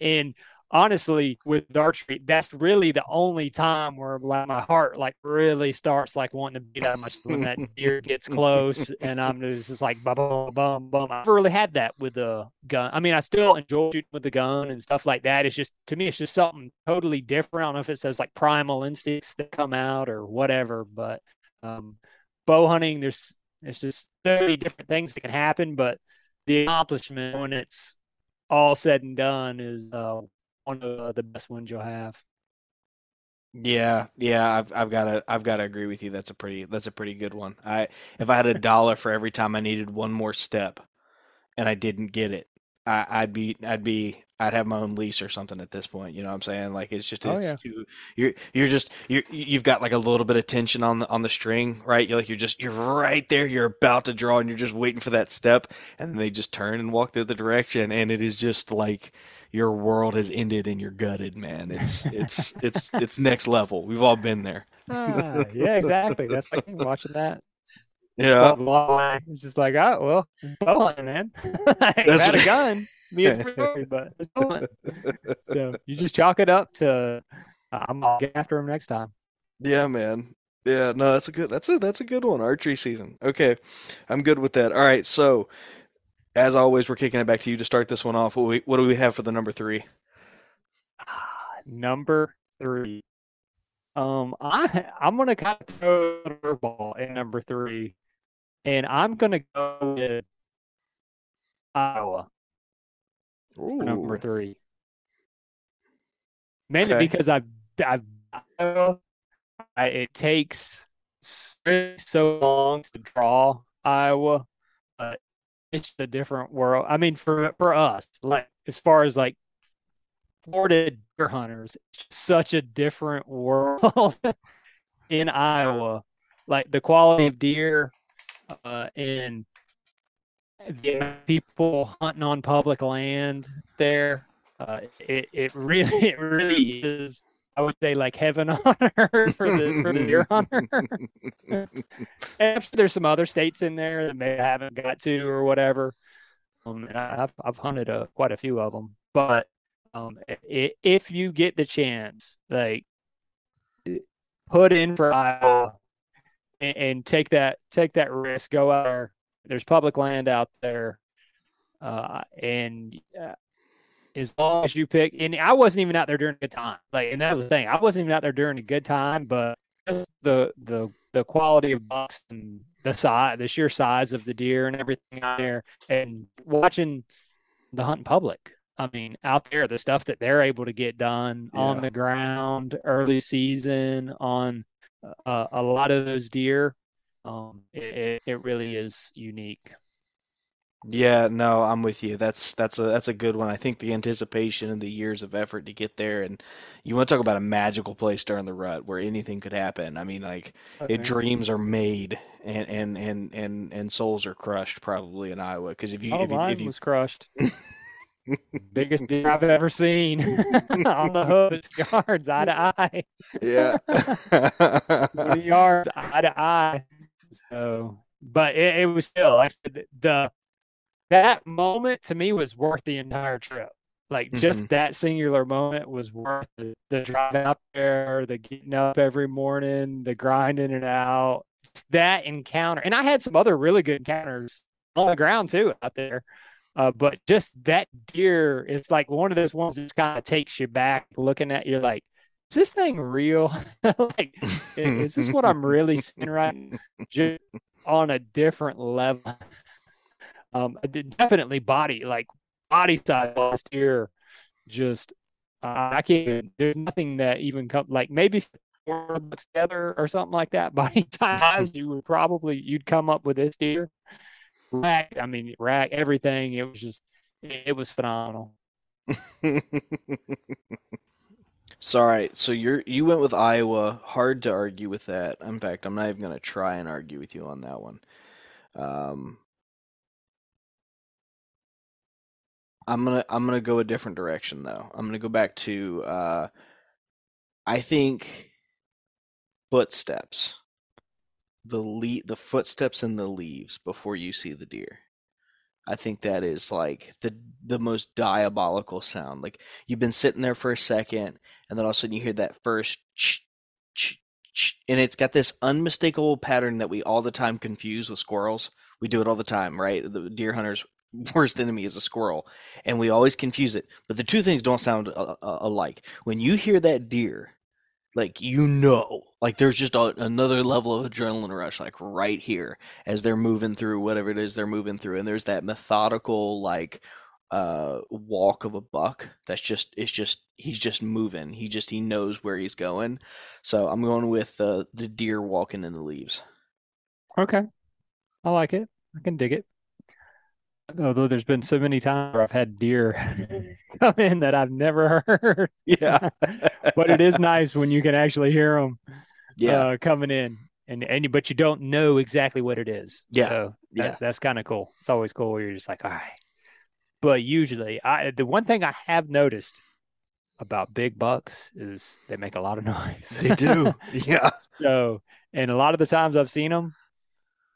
And honestly, with archery, that's really the only time where like my heart like really starts like wanting to beat out of my when that deer gets close, and I'm just like bum bum bum bum. I've never really had that with the gun. I mean, I still enjoy shooting with the gun and stuff like that. It's just, to me, it's just something totally different. I don't know if it's those like primal instincts that come out or whatever, but bow hunting, it's just so many different things that can happen, but the accomplishment when it's all said and done is one of the best ones you'll have. Yeah, I've got to agree with you. That's a pretty good one. If I had $1 for every time I needed one more step and I didn't get it, I'd have my own lease or something at this point. You know what I'm saying? Like, it's just, too, you've got like a little bit of tension on the string, right? You're right there. You're about to draw and you're just waiting for that step. And then they just turn and walk the other direction. And it is just like your world has ended and you're gutted, man. It's next level. We've all been there. Yeah, exactly. That's like watching that. Yeah, it's just like, oh well, bow hunting, man. That's a gun. Me and everybody, but so you just chalk it up to I'm gonna get after him next time. Yeah, man. Yeah, no, that's a good one. Archery season. Okay, I'm good with that. All right, so as always, we're kicking it back to you to start this one off. What do we have for the number three? Number three. I'm gonna kind of throw a curveball at number three. And I'm going to go with Iowa. Ooh. Number three. Mainly because it takes so long to draw Iowa. But it's a different world. I mean, for us, like as far as like Florida deer hunters, it's such a different world in Iowa. Like the quality of deer. And the people hunting on public land there, it really is, I would say, like heaven on earth for the deer hunter. And I'm sure there's some other states in there that they haven't got to or whatever. And I've hunted quite a few of them, but if you get the chance, like put in for Iowa. And take that risk. Go out there. There's public land out there, and as long as you pick. And I wasn't even out there during a good time. Like, and that was the thing. I wasn't even out there during a good time. But just the quality of bucks and the size, the sheer size of the deer and everything out there, and watching the hunting public. I mean, out there, the stuff that they're able to get done on the ground, early season on. A lot of those deer, it really is unique. Yeah, no, I'm with you. That's a good one. I think the anticipation and the years of effort to get there, and you want to talk about a magical place during the rut where anything could happen. I mean, like dreams are made and souls are crushed probably in Iowa because if you was crushed. Biggest deer I've ever seen on the hoof. It's yards eye to eye. Yeah, 20 yards eye to eye. So, but it was still, like I said, that moment to me was worth the entire trip. Like just that singular moment was worth the drive out there, the getting up every morning, the grinding it out. That encounter, and I had some other really good encounters on the ground too out there. But just that deer, it's like one of those ones that kind of takes you back looking at you like, is this thing real? Like, is this what I'm really seeing right now? Just on a different level? Definitely body size last year. Just, I can't, there's nothing that even comes, like maybe 4 bucks together or something like that. Body size, you'd come up with this deer. Rack, everything. It was just, it was phenomenal. Sorry, so you went with Iowa. Hard to argue with that. In fact, I'm not even going to try and argue with you on that one. I'm gonna go a different direction though. I'm gonna go back to, I think, footsteps. The footsteps in the leaves before you see the deer. I think that is like the most diabolical sound. Like you've been sitting there for a second, and then all of a sudden you hear that first ch ch ch, and it's got this unmistakable pattern that we all the time confuse with squirrels. We do it all the time, right? The deer hunter's worst enemy is a squirrel, and we always confuse it. But the two things don't sound alike. When you hear that deer, there's just another level of adrenaline rush, like right here as they're moving through whatever it is they're moving through. And there's that methodical, like walk of a buck. He's just moving. He knows where he's going. So I'm going with the deer walking in the leaves. Okay. I like it. I can dig it. Although there's been so many times where I've had deer come in that I've never heard. Yeah. But it is nice when you can actually hear them coming in. But you don't know exactly what it is. Yeah. So that's kind of cool. It's always cool where you're just like, all right. But usually, the one thing I have noticed about big bucks is they make a lot of noise. They do. Yeah. So, and a lot of the times I've seen them,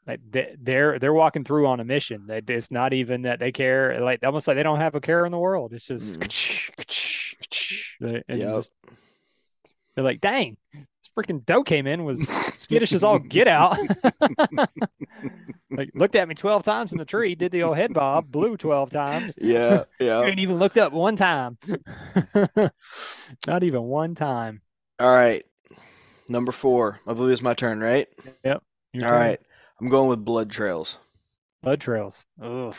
like they're walking through on a mission. It's not even that they care. Like almost like they don't have a care in the world. It's just they're like, dang, this freaking doe came in, was skittish as all get out. Like looked at me 12 times in the tree, did the old head bob, blew 12 times. Yeah, yeah. You ain't even looked up one time. Not even one time. All right, number 4. I believe it's my turn, right? Yep. All turn. Right. I'm going with blood trails. Blood trails. Ugh.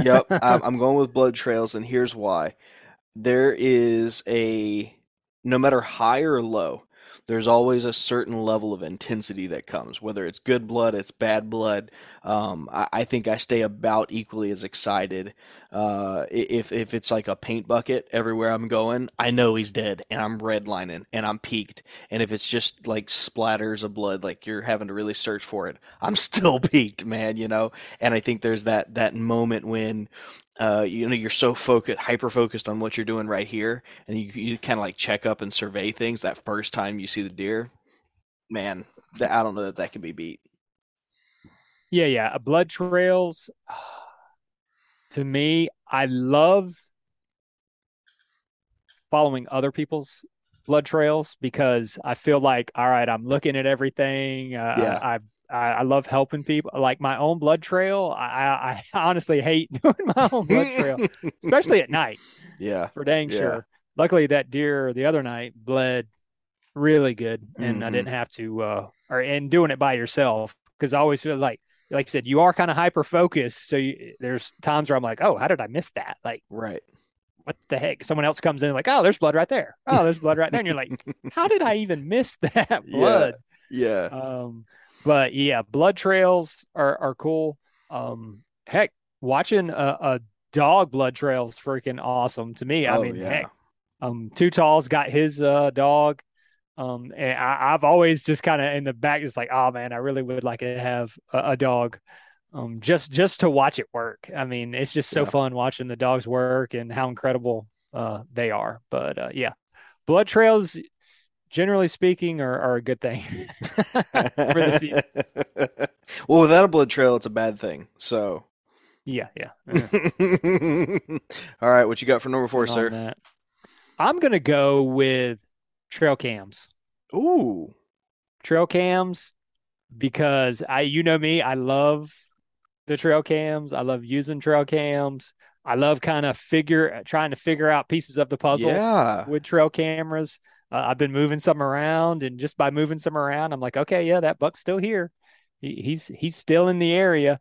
Yep. I'm going with blood trails, and here's why. There is no matter high or low, there's always a certain level of intensity that comes, whether it's good blood, it's bad blood. I think I stay about equally as excited. If it's like a paint bucket everywhere I'm going, I know he's dead and I'm redlining and I'm peaked. And if it's just like splatters of blood, like you're having to really search for it, I'm still peaked, man, you know? And I think there's that moment when, you're so hyper focused on what you're doing right here, and you kind of like check up and survey things that first time you see the deer. Man, I don't know that can be beat. Yeah, yeah. Blood trails. To me, I love following other people's blood trails because I feel like, all right, I'm looking at everything. I love helping people. Like my own blood trail, I honestly hate doing my own blood trail, especially at night. Yeah, for dang sure. Luckily, that deer the other night bled really good, and I didn't have to. And doing it by yourself, because I always feel like I said, you are kind of hyper focused. So there's times where I'm like, oh, how did I miss that? Like, right. What the heck? Someone else comes in like, oh, there's blood right there. Oh, there's blood right there, and you're like, how did I even miss that blood? Yeah. But yeah, blood trails are cool. Heck, watching a dog blood trail is freaking awesome to me. Heck, Two Tall's got his dog. And I've always just kind of in the back, just like, oh man, I really would like to have a dog, just to watch it work. I mean, it's just so fun watching the dogs work and how incredible they are. But blood trails, generally speaking, are a good thing. For the season. Well, without a blood trail, it's a bad thing. So, yeah. All right, what you got for number 4, sir? That, I'm gonna go with trail cams. Ooh, trail cams, because I love the trail cams. I love using trail cams. I love kind of trying to figure out pieces of the puzzle with trail cameras. I've been moving some around, and just by moving some around, I'm like, okay, yeah, that buck's still here. He's still in the area.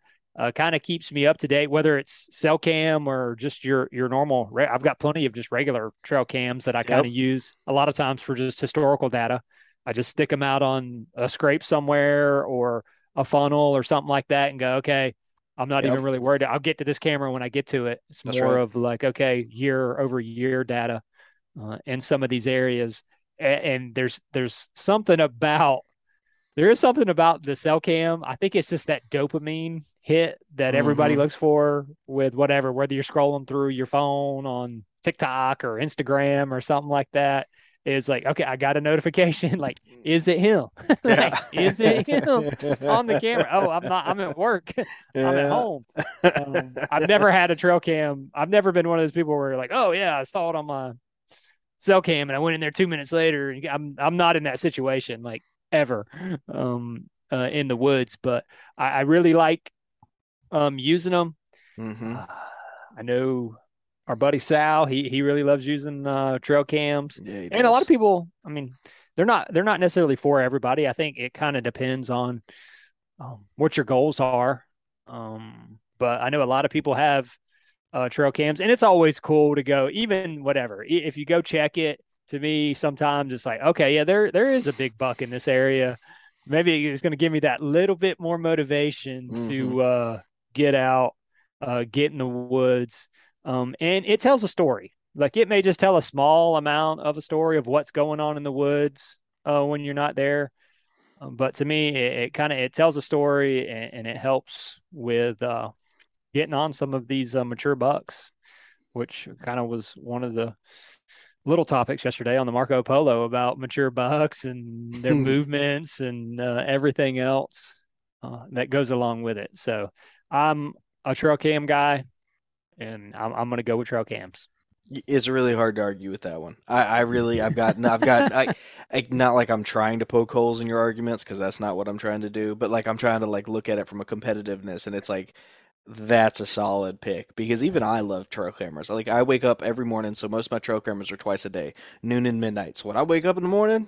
Kind of keeps me up to date, whether it's cell cam or just your normal. I've got plenty of just regular trail cams that I kind of use a lot of times for just historical data. I just stick them out on a scrape somewhere or a funnel or something like that and go, okay, I'm not even really worried. I'll get to this camera when I get to it. It's That's more right. of like, okay, year over year data in some of these areas. And there is something about the cell cam. I think it's just that dopamine hit that everybody looks for with whatever, whether you're scrolling through your phone on TikTok or Instagram or something like that. It's like, okay, I got a notification. Like, is it him? Is it him on the camera? Oh, I'm not. I'm at work. I'm at home. I've never had a trail cam. I've never been one of those people where you're like, oh yeah, I saw it on my cell cam and I went in there 2 minutes later, and I'm not in that situation like ever in the woods, but I really like using them. I know our buddy Sal, he really loves using trail cams, and a lot of people, I mean, they're not necessarily for everybody. I think it kind of depends on what your goals are, but I know a lot of people have trail cams. And it's always cool to go, even whatever, if you go check it, to me, sometimes it's like, okay, yeah, there is a big buck in this area. Maybe it's going to give me that little bit more motivation to get out, get in the woods. And it tells a story. Like, it may just tell a small amount of a story of what's going on in the woods when you're not there. But to me, it tells a story, and it helps with getting on some of these mature bucks, which kind of was one of the little topics yesterday on the Marco Polo about mature bucks and their movements and everything else that goes along with it. So I'm a trail cam guy, and I'm going to go with trail cams. It's really hard to argue with that one. I've got not like I'm trying to poke holes in your arguments, because that's not what I'm trying to do, but like I'm trying to like look at it from a competitiveness, and it's like, that's a solid pick, because even I love trail cameras. Like, I wake up every morning, so most of my trail cameras are twice a day, noon and midnight. So when I wake up in the morning,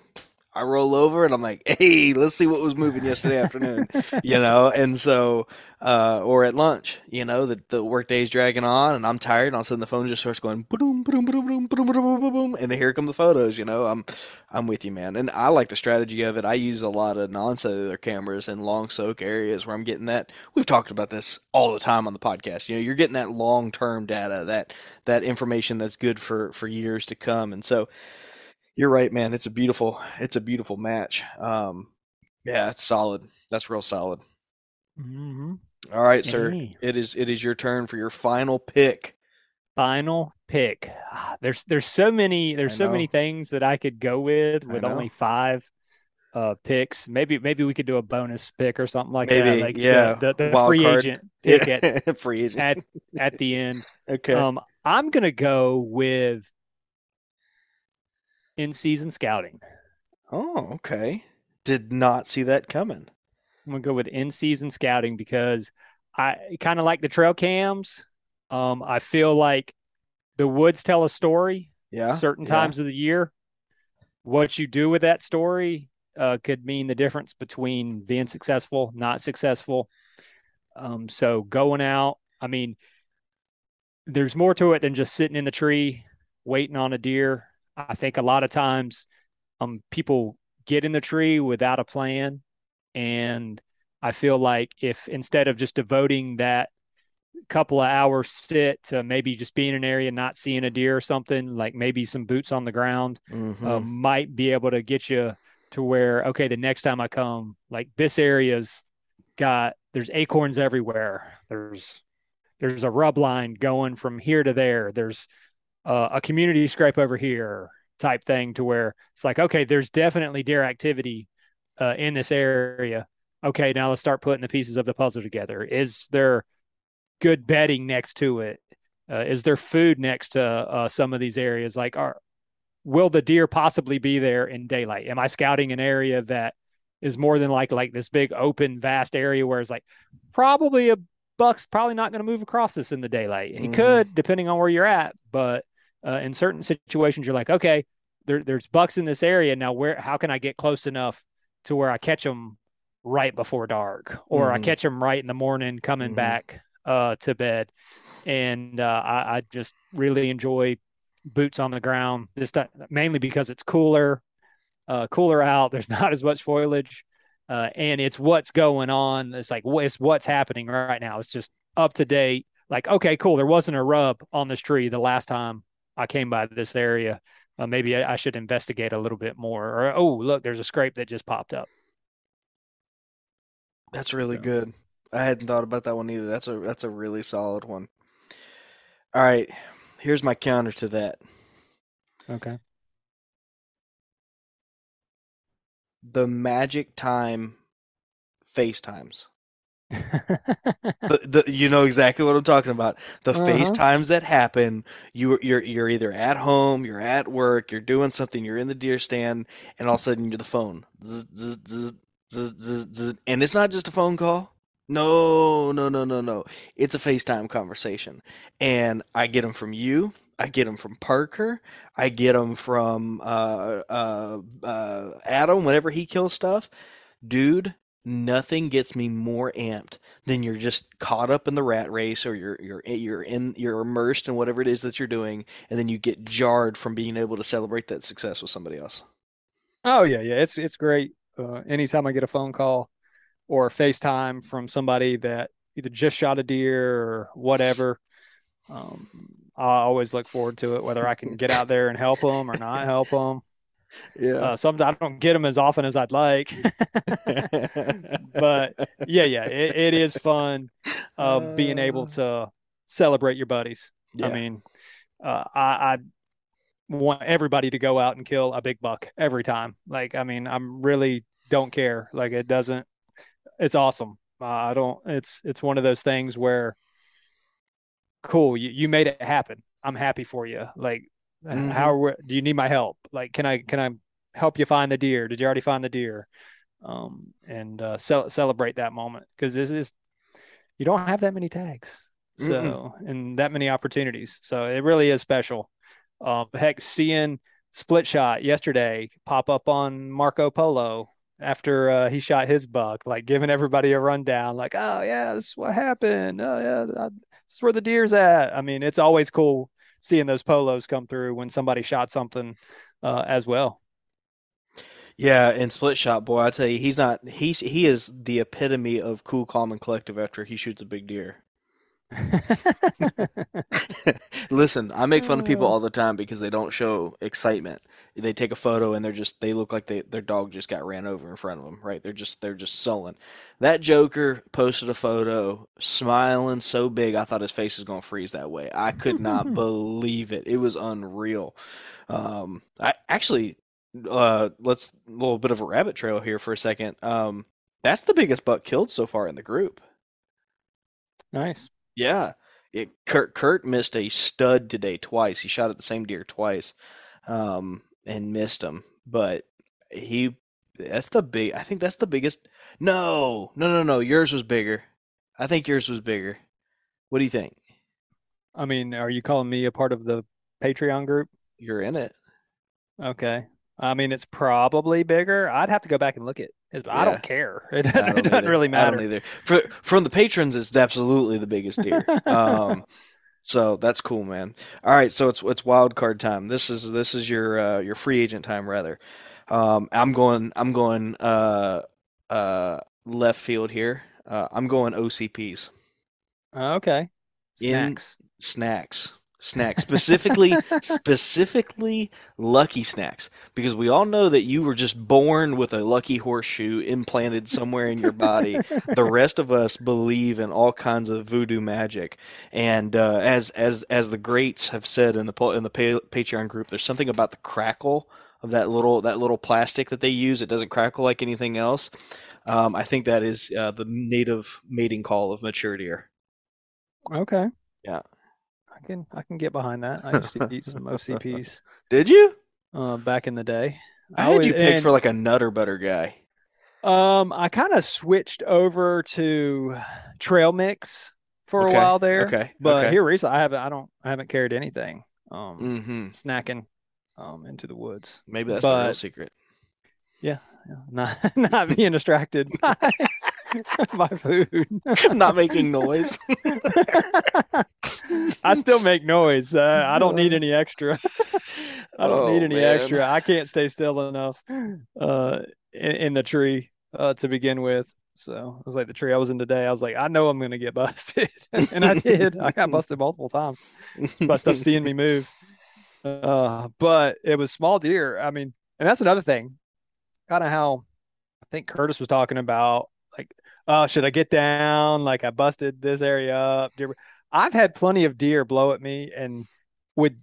I roll over and I'm like, hey, let's see what was moving yesterday afternoon, you know? And so, or at lunch, you know, the work day's dragging on and I'm tired, and all of a sudden the phone just starts going, boom, boom, boom, boom, boom, boom, boom, and here come the photos, you know? I'm with you, man. And I like the strategy of it. I use a lot of non-cellular cameras in long soak areas where I'm getting that. We've talked about this all the time on the podcast. You know, you're getting that long-term data, that information that's good for years to come. And so you're right, man. It's a beautiful match. Yeah, it's solid. That's real solid. Mm-hmm. All right, sir. Hey. It is your turn for your final pick. Final pick. There's so many things that I could go with only five picks. Maybe we could do a bonus pick or something like that. Like, yeah. The free card. Agent pick at free agent at the end. Okay. I'm gonna go with in-season scouting. Oh, okay. Did not see that coming. I'm gonna go with in-season scouting because I kind of like the trail cams. I feel like the woods tell a story. Yeah. Certain times of the year, what you do with that story could mean the difference between being successful, not successful. So going out, I mean, there's more to it than just sitting in the tree waiting on a deer. I think a lot of times people get in the tree without a plan. And I feel like if instead of just devoting that couple of hours sit to maybe just being in an area and not seeing a deer or something, like maybe some boots on the ground might be able to get you to where, okay, the next time I come, like, this area's got, there's acorns everywhere. There's a rub line going from here to there. There's a community scrape over here type thing, to where it's like, okay, there's definitely deer activity in this area. Okay, now let's start putting the pieces of the puzzle together. Is there good bedding next to it? Is there food next to some of these areas? Like, will the deer possibly be there in daylight? Am I scouting an area that is more than like this big open vast area where it's like probably a buck's probably not going to move across this in the daylight? He could, depending on where you're at, but in certain situations, you're like, okay, there's bucks in this area. Now, how can I get close enough to where I catch them right before dark, or I catch them right in the morning coming back to bed? And I just really enjoy boots on the ground this time, mainly because it's cooler out. There's not as much foliage, and it's what's going on. It's like, it's what's happening right now. It's just up to date. Like, okay, cool. There wasn't a rub on this tree the last time I came by this area. Maybe I should investigate a little bit more. Or, oh, look, there's a scrape that just popped up. That's really good. I hadn't thought about that one either. That's a really solid one. All right, here's my counter to that. Okay. The magic time FaceTimes. You know exactly what I'm talking about. The FaceTimes that happen. You're either at home, you're at work, you're doing something, you're in the deer stand, and all of a sudden you're the phone. Zzz, zzz, zzz, zzz, zzz, zzz. And it's not just a phone call. No. It's a FaceTime conversation, and I get them from you. I get them from Parker. I get them from Adam whenever he kills stuff, dude. nothing gets me more amped than you're just caught up in the rat race, or you're immersed in whatever it is that you're doing, and then you get jarred from being able to celebrate that success with somebody else. Oh yeah, yeah, it's great. Anytime I get a phone call or a FaceTime from somebody that either just shot a deer or whatever, I always look forward to it, whether I can get out there and help them or not help them. Yeah. Sometimes I don't get them as often as I'd like, but yeah, it is fun being able to celebrate your buddies. Yeah. I mean, I want everybody to go out and kill a big buck every time. Like, I mean, I'm really don't care. Like, it doesn't, it's awesome. It's one of those things where, cool, you made it happen. I'm happy for you. Like, mm-hmm. Do you need my help? Like, can I help you find the deer? Did you already find the deer? Celebrate that moment, because this is, you don't have that many tags, so mm-hmm. and that many opportunities. So it really is special. Heck, seeing Split Shot yesterday pop up on Marco Polo after he shot his buck, like giving everybody a rundown, like, oh yeah, this is what happened. Oh yeah, this is where the deer's at. I mean, it's always cool seeing those polos come through when somebody shot something as well. Yeah, and Split Shot, boy, I tell you, he is the epitome of cool, calm, and collective after he shoots a big deer. Listen, I make fun of people all the time because they don't show excitement. They take a photo and they look like their dog just got ran over in front of them, right? They're just sullen. That joker posted a photo smiling so big I thought his face was gonna freeze that way. I could not believe it. It was unreal. I actually let's a little bit of a rabbit trail here for a second. That's the biggest buck killed so far in the group. Nice. Yeah, Kurt missed a stud today twice. He shot at the same deer twice, and missed him. But I think that's the biggest. No. Yours was bigger. I think yours was bigger. What do you think? I mean, are you calling me a part of the Patreon group? You're in it. Okay. I mean, it's probably bigger. I'd have to go back and look at it. Yeah. I don't care. It doesn't really matter. I don't either. From the patrons, it's absolutely the biggest deer. So that's cool, man. All right, so it's wild card time. This is your free agent time, rather. I'm going left field here. I'm going OCPs. Okay. Snacks. Snacks, specifically lucky snacks, because we all know that you were just born with a lucky horseshoe implanted somewhere in your body. The rest of us believe in all kinds of voodoo magic, and as the greats have said in the Patreon group, there's something about the crackle of that little plastic that they use. It doesn't crackle like anything else. I think that is the native mating call of mature deer. Okay. Yeah. I can get behind that. I used to eat some OCPs. Did you? Back in the day. I had you picked for like a Nutter Butter guy. I kind of switched over to trail mix for a while there. Okay. But here recently I haven't carried anything. Snacking into the woods. Maybe that's the real secret. Yeah. Not being distracted by my food. Not making noise. I still make noise. I don't need any extra. I can't stay still enough in the tree to begin with. So I was like, the tree I was in today, I was like, I know I'm going to get busted. And I did. I got busted multiple times by stuff seeing me move. But it was small deer. I mean, and that's another thing. Kind of how I think Curtis was talking about, like, oh, should I get down? Like, I busted this area up. I've had plenty of deer blow at me, and with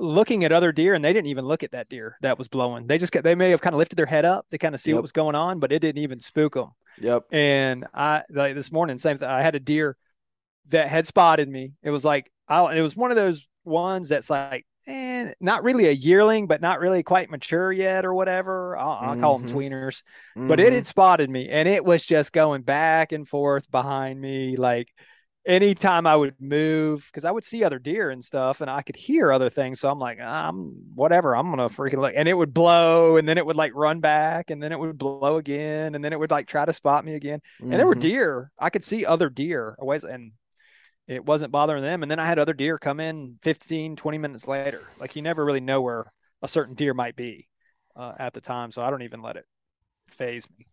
looking at other deer, and they didn't even look at that deer that was blowing. They may have kind of lifted their head up to kind of see what was going on, but it didn't even spook them. Yep. And I this morning, same thing. I had a deer that had spotted me. It was like, it was one of those ones that's like, not really a yearling, but not really quite mature yet or whatever. I'll call them tweeners, but it had spotted me, and it was just going back and forth behind me. Like, anytime I would move, because I would see other deer and stuff, and I could hear other things. So I'm like, whatever, I'm going to freaking look. And it would blow, and then it would like run back, and then it would blow again. And then it would like try to spot me again. Mm-hmm. And there were deer. I could see other deer always, and it wasn't bothering them. And then I had other deer come in 15, 20 minutes later. Like, you never really know where a certain deer might be at the time. So I don't even let it phase me.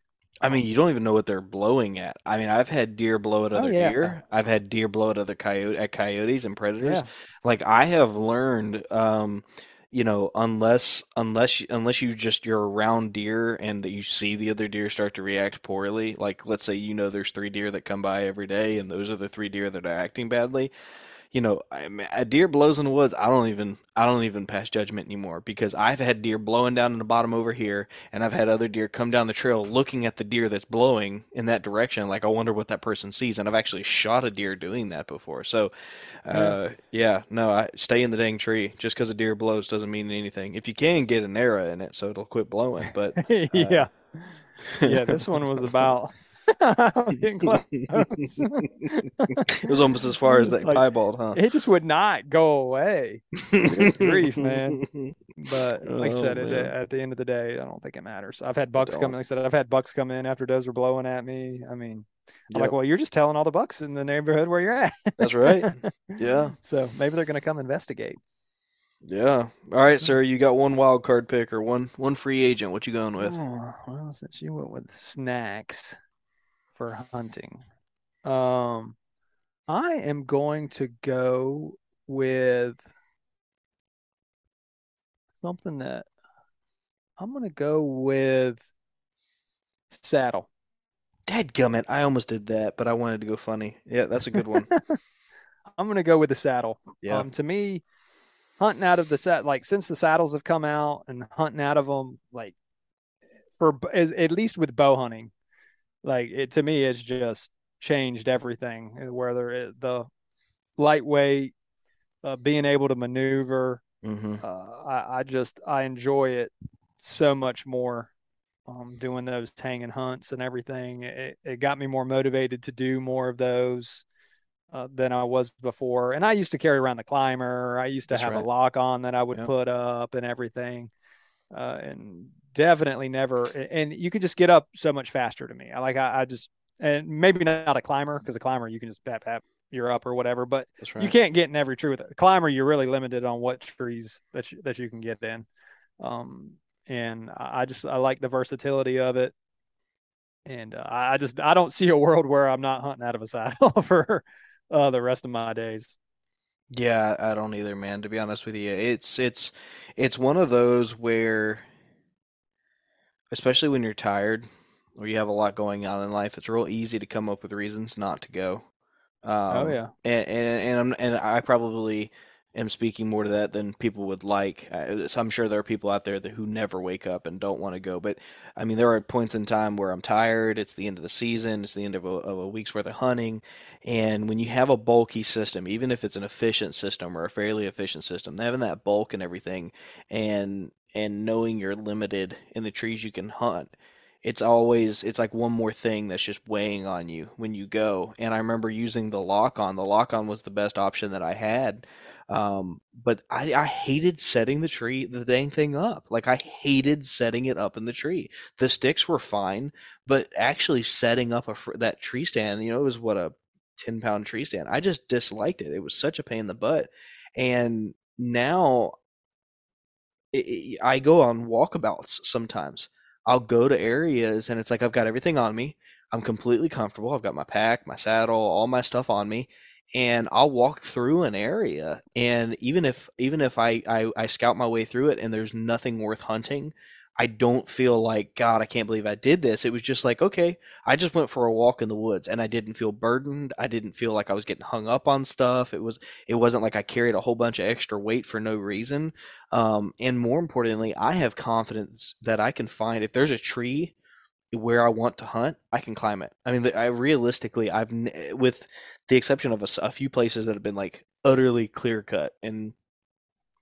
I mean, you don't even know what they're blowing at. I mean, I've had deer blow at other deer. I've had deer blow at other coyotes and predators. Yeah. Like, I have learned, you know, unless you just, you're around deer and that you see the other deer start to react poorly. Like, let's say, you know, there's 3 deer that come by every day, and those are the 3 deer that are acting badly. You know, a deer blows in the woods. I don't even pass judgment anymore, because I've had deer blowing down in the bottom over here, and I've had other deer come down the trail looking at the deer that's blowing in that direction. Like, I wonder what that person sees. And I've actually shot a deer doing that before. So, I stay in the dang tree. Just because a deer blows doesn't mean anything. If you can get an arrow in it, so it'll quit blowing. But yeah, this one was about. It was almost as far as that, like, piebald, huh? It just would not go away. Grief, man. But like I said, at the end of the day, I don't think it matters. I've had bucks come in. Like I said, I've had bucks come in after does were blowing at me. I mean, I'm like, well, you're just telling all the bucks in the neighborhood where you're at. That's right. Yeah. So maybe they're going to come investigate. Yeah. All right, sir. You got one wild card pick or one free agent. What you going with? Oh, well, since you went with snacks for hunting, I am going to go with something that I'm going to go with saddle. Dadgummit, I almost did that, but I wanted to go funny. Yeah, that's a good one. I'm going to go with the saddle. Yeah. To me, hunting out of the saddle, like, since the saddles have come out and hunting out of them, like, for at least with bow hunting, like, it, to me, it's just changed everything, whether the lightweight, being able to maneuver. Mm-hmm. I enjoy it so much more, doing those hanging hunts and everything. It got me more motivated to do more of those than I was before. And I used to carry around the climber. I used to That's have right. a lock on that I would put up and everything. And definitely never, and you could just get up so much faster to me. I just, and maybe not a climber, because a climber you can just pap, you're up or whatever, but you can't get in every tree with a climber. You're really limited on what trees that you can get in. And I like the versatility of it. And I don't see a world where I'm not hunting out of a saddle for the rest of my days. Yeah, I don't either, man, to be honest with you. It's one of those where, especially when you're tired or you have a lot going on in life, it's real easy to come up with reasons not to go. And I probably am speaking more to that than people would like. I'm sure there are people out there who never wake up and don't want to go. But, I mean, there are points in time where I'm tired. It's the end of the season. It's the end of a week's worth of hunting. And when you have a bulky system, even if it's an efficient system or a fairly efficient system, having that bulk and everything, and knowing you're limited in the trees you can hunt, it's like one more thing that's just weighing on you when you go. And I remember using the lock on. The lock on was the best option that I had. But I hated setting the dang thing up. Like, I hated setting it up in the tree. The sticks were fine, but actually setting up that tree stand, you know, it was what, a 10-pound tree stand. I just disliked it. It was such a pain in the butt. And now I go on walkabouts sometimes. I'll go to areas and it's like I've got everything on me. I'm completely comfortable. I've got my pack, my saddle, all my stuff on me. And I'll walk through an area, and even if I scout my way through it and there's nothing worth hunting, I don't feel like, God, I can't believe I did this. It was just like, okay, I just went for a walk in the woods, and I didn't feel burdened. I didn't feel like I was getting hung up on stuff. It wasn't like I carried a whole bunch of extra weight for no reason. And more importantly, I have confidence that I can find, if there's a tree where I want to hunt, I can climb it. I mean, I've with the exception of a few places that have been like utterly clear cut, and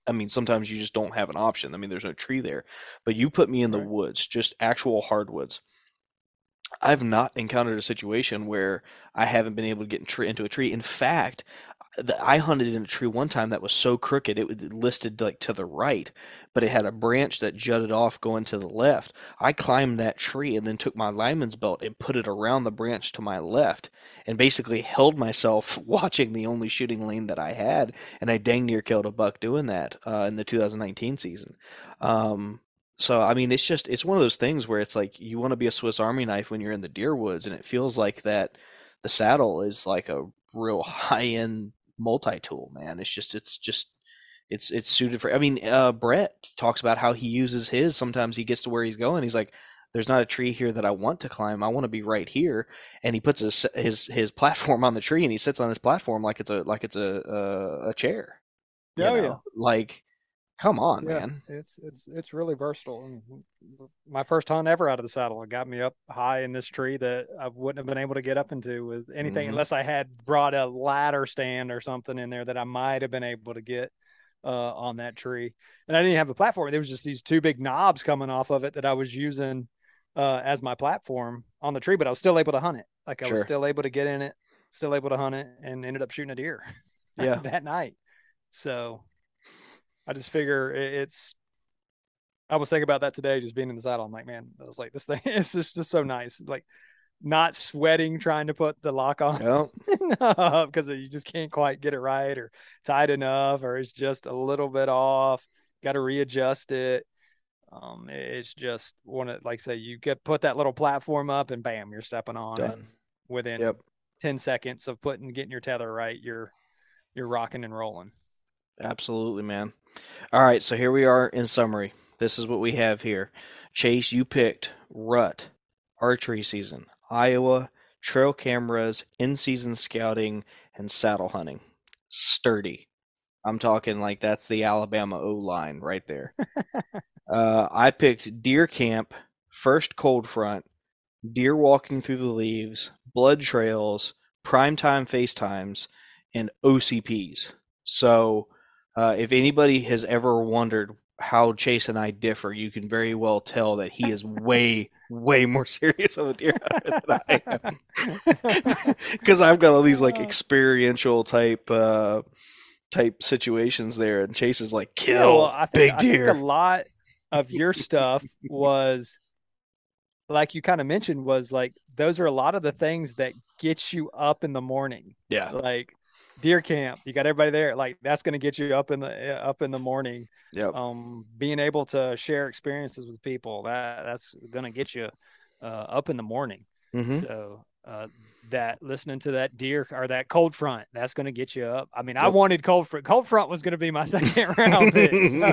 I mean, sometimes you just don't have an option. I mean, there's no tree there, but you put me in the woods, just actual hardwoods, I've not encountered a situation where I haven't been able to get into a tree. In fact, I hunted in a tree one time that was so crooked it listed like to the right, but it had a branch that jutted off going to the left. I climbed that tree and then took my lineman's belt and put it around the branch to my left and basically held myself watching the only shooting lane that I had, and I dang near killed a buck doing that in the 2019 season. So, I mean, it's one of those things where it's like you want to be a Swiss Army knife when you're in the deer woods, and it feels like that the saddle is like a real high-end multi-tool, man. It's suited for, I mean, Brett talks about how he uses his, sometimes he gets to where he's going, he's like, there's not a tree here that I want to climb, I want to be right here, and he puts his platform on the tree and he sits on his platform like it's a chair. Oh, you know? Yeah, like, come on, yeah, man. It's really versatile. And my first hunt ever out of the saddle, it got me up high in this tree that I wouldn't have been able to get up into with anything, mm-hmm. unless I had brought a ladder stand or something in there that I might have been able to get on that tree. And I didn't have a platform. There was just these two big knobs coming off of it that I was using as my platform on the tree, but I was still able to hunt it. Like, I was still able to get in it, still able to hunt it, and ended up shooting a deer that night. So I just figure I was thinking about that today, just being in the saddle. I'm like, man, I was like, this thing is just so nice. Like, not sweating trying to put the lock on because you just can't quite get it right or tight enough, or it's just a little bit off. Got to readjust it. It's just like say you could put that little platform up and bam, you're stepping on it within 10 seconds of getting your tether right. You're rocking and rolling. Absolutely, man. All right, so here we are in summary. This is what we have here. Chase, you picked rut, archery season, Iowa, trail cameras, in-season scouting, and saddle hunting. Sturdy. I'm talking like that's the Alabama O-line right there. I picked deer camp, first cold front, deer walking through the leaves, blood trails, primetime FaceTimes, and OCPs. So, if anybody has ever wondered how Chase and I differ, you can very well tell that he is way, way more serious of a deer hunter than I am. Because I've got all these like experiential type situations there, and Chase is like, kill big deer. I think a lot of your stuff was, like you kind of mentioned, was like those are a lot of the things that get you up in the morning. Yeah, like deer camp, you got everybody there, like that's going to get you up in the morning. Being able to share experiences with people, that's going to get you up in the morning. Mm-hmm. So that listening to that deer or that cold front, that's going to get you up. I mean, I wanted cold front. Cold front was going to be my second round pick. So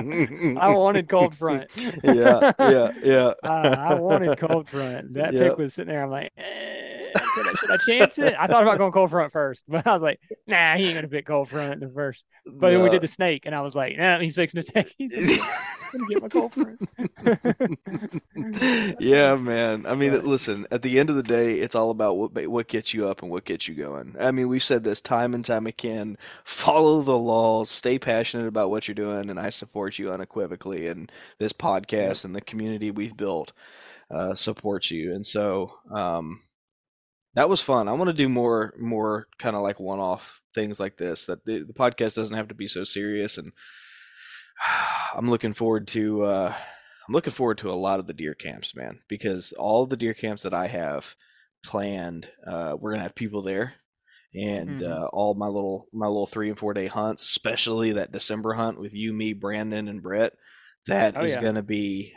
I wanted cold front. I wanted cold front. That pick was sitting there. I'm like, should I chance it? I thought about going cold front first, but I was like, nah, he ain't gonna pick cold front in the first. But then we did the snake, and I was like, nah, he's fixing to take. I'm gonna get my cold front. Yeah, man. I mean, listen. At the end of the day, it's all about what gets you up and what gets you going. I mean, we've said this time and time again. Follow the laws. Stay passionate about what you're doing, and I support you unequivocally. And this podcast and the community we've built supports you. And so, that was fun. I want to do more kind of like one-off things like this, that the podcast doesn't have to be so serious. And I'm looking forward to a lot of the deer camps, man, because all the deer camps that I have planned, we're going to have people there, and all my little 3 and 4 day hunts, especially that December hunt with you, me, Brandon, and Brett, that is going to be,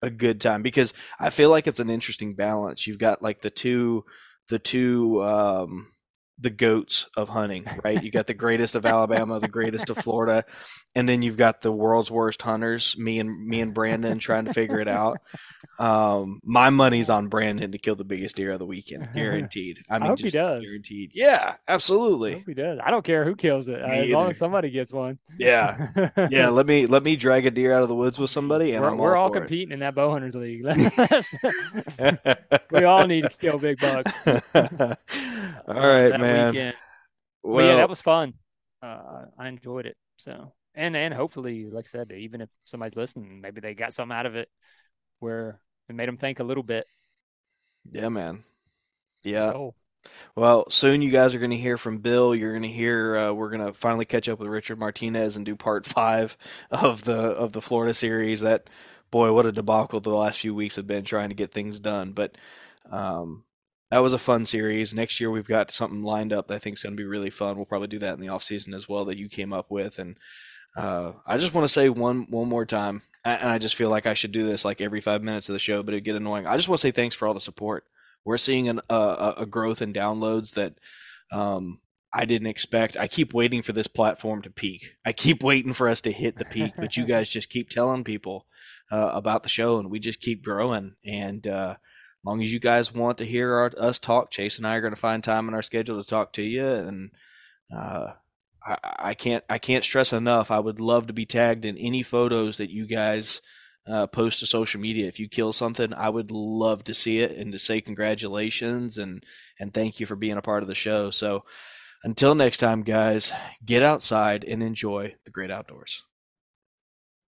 a good time, because I feel like it's an interesting balance. You've got like the goats of hunting, right? You got the greatest of Alabama, the greatest of Florida, and then you've got the world's worst hunters, me and Brandon trying to figure it out. My money's on Brandon to kill the biggest deer of the weekend, guaranteed. I mean, I hope he does. Guaranteed. Yeah, absolutely. I hope he does. I don't care who kills it, as long as somebody gets one. Yeah, yeah. Let me drag a deer out of the woods with somebody, and we're all competing in that Bow Hunters League. We all need to kill big bucks. All right, man. Weekend. Well, yeah, that was fun. I enjoyed it. So, and hopefully, like I said, even if somebody's listening, maybe they got something out of it where it made them think a little bit Yeah, man. Yeah. Oh. Well, soon you guys are going to hear from Bill. You're going to hear we're going to finally catch up with Richard Martinez and do part 5 of the Florida series. That boy, what a debacle the last few weeks have been trying to get things done. But that was a fun series. Next year we've got something lined up that I think is going to be really fun. We'll probably do that in the off season as well that you came up with. And I just want to say one more time, and I just feel like I should do this like every 5 minutes of the show, but it'd get annoying. I just want to say thanks for all the support. We're seeing a growth in downloads that I didn't expect. I keep waiting for this platform to peak. I keep waiting for us to hit the peak, but you guys just keep telling people about the show, and we just keep growing. And as long as you guys want to hear us talk, Chase and I are going to find time in our schedule to talk to you. And I can't stress enough. I would love to be tagged in any photos that you guys post to social media. If you kill something, I would love to see it and to say congratulations and thank you for being a part of the show. So until next time, guys, get outside and enjoy the great outdoors.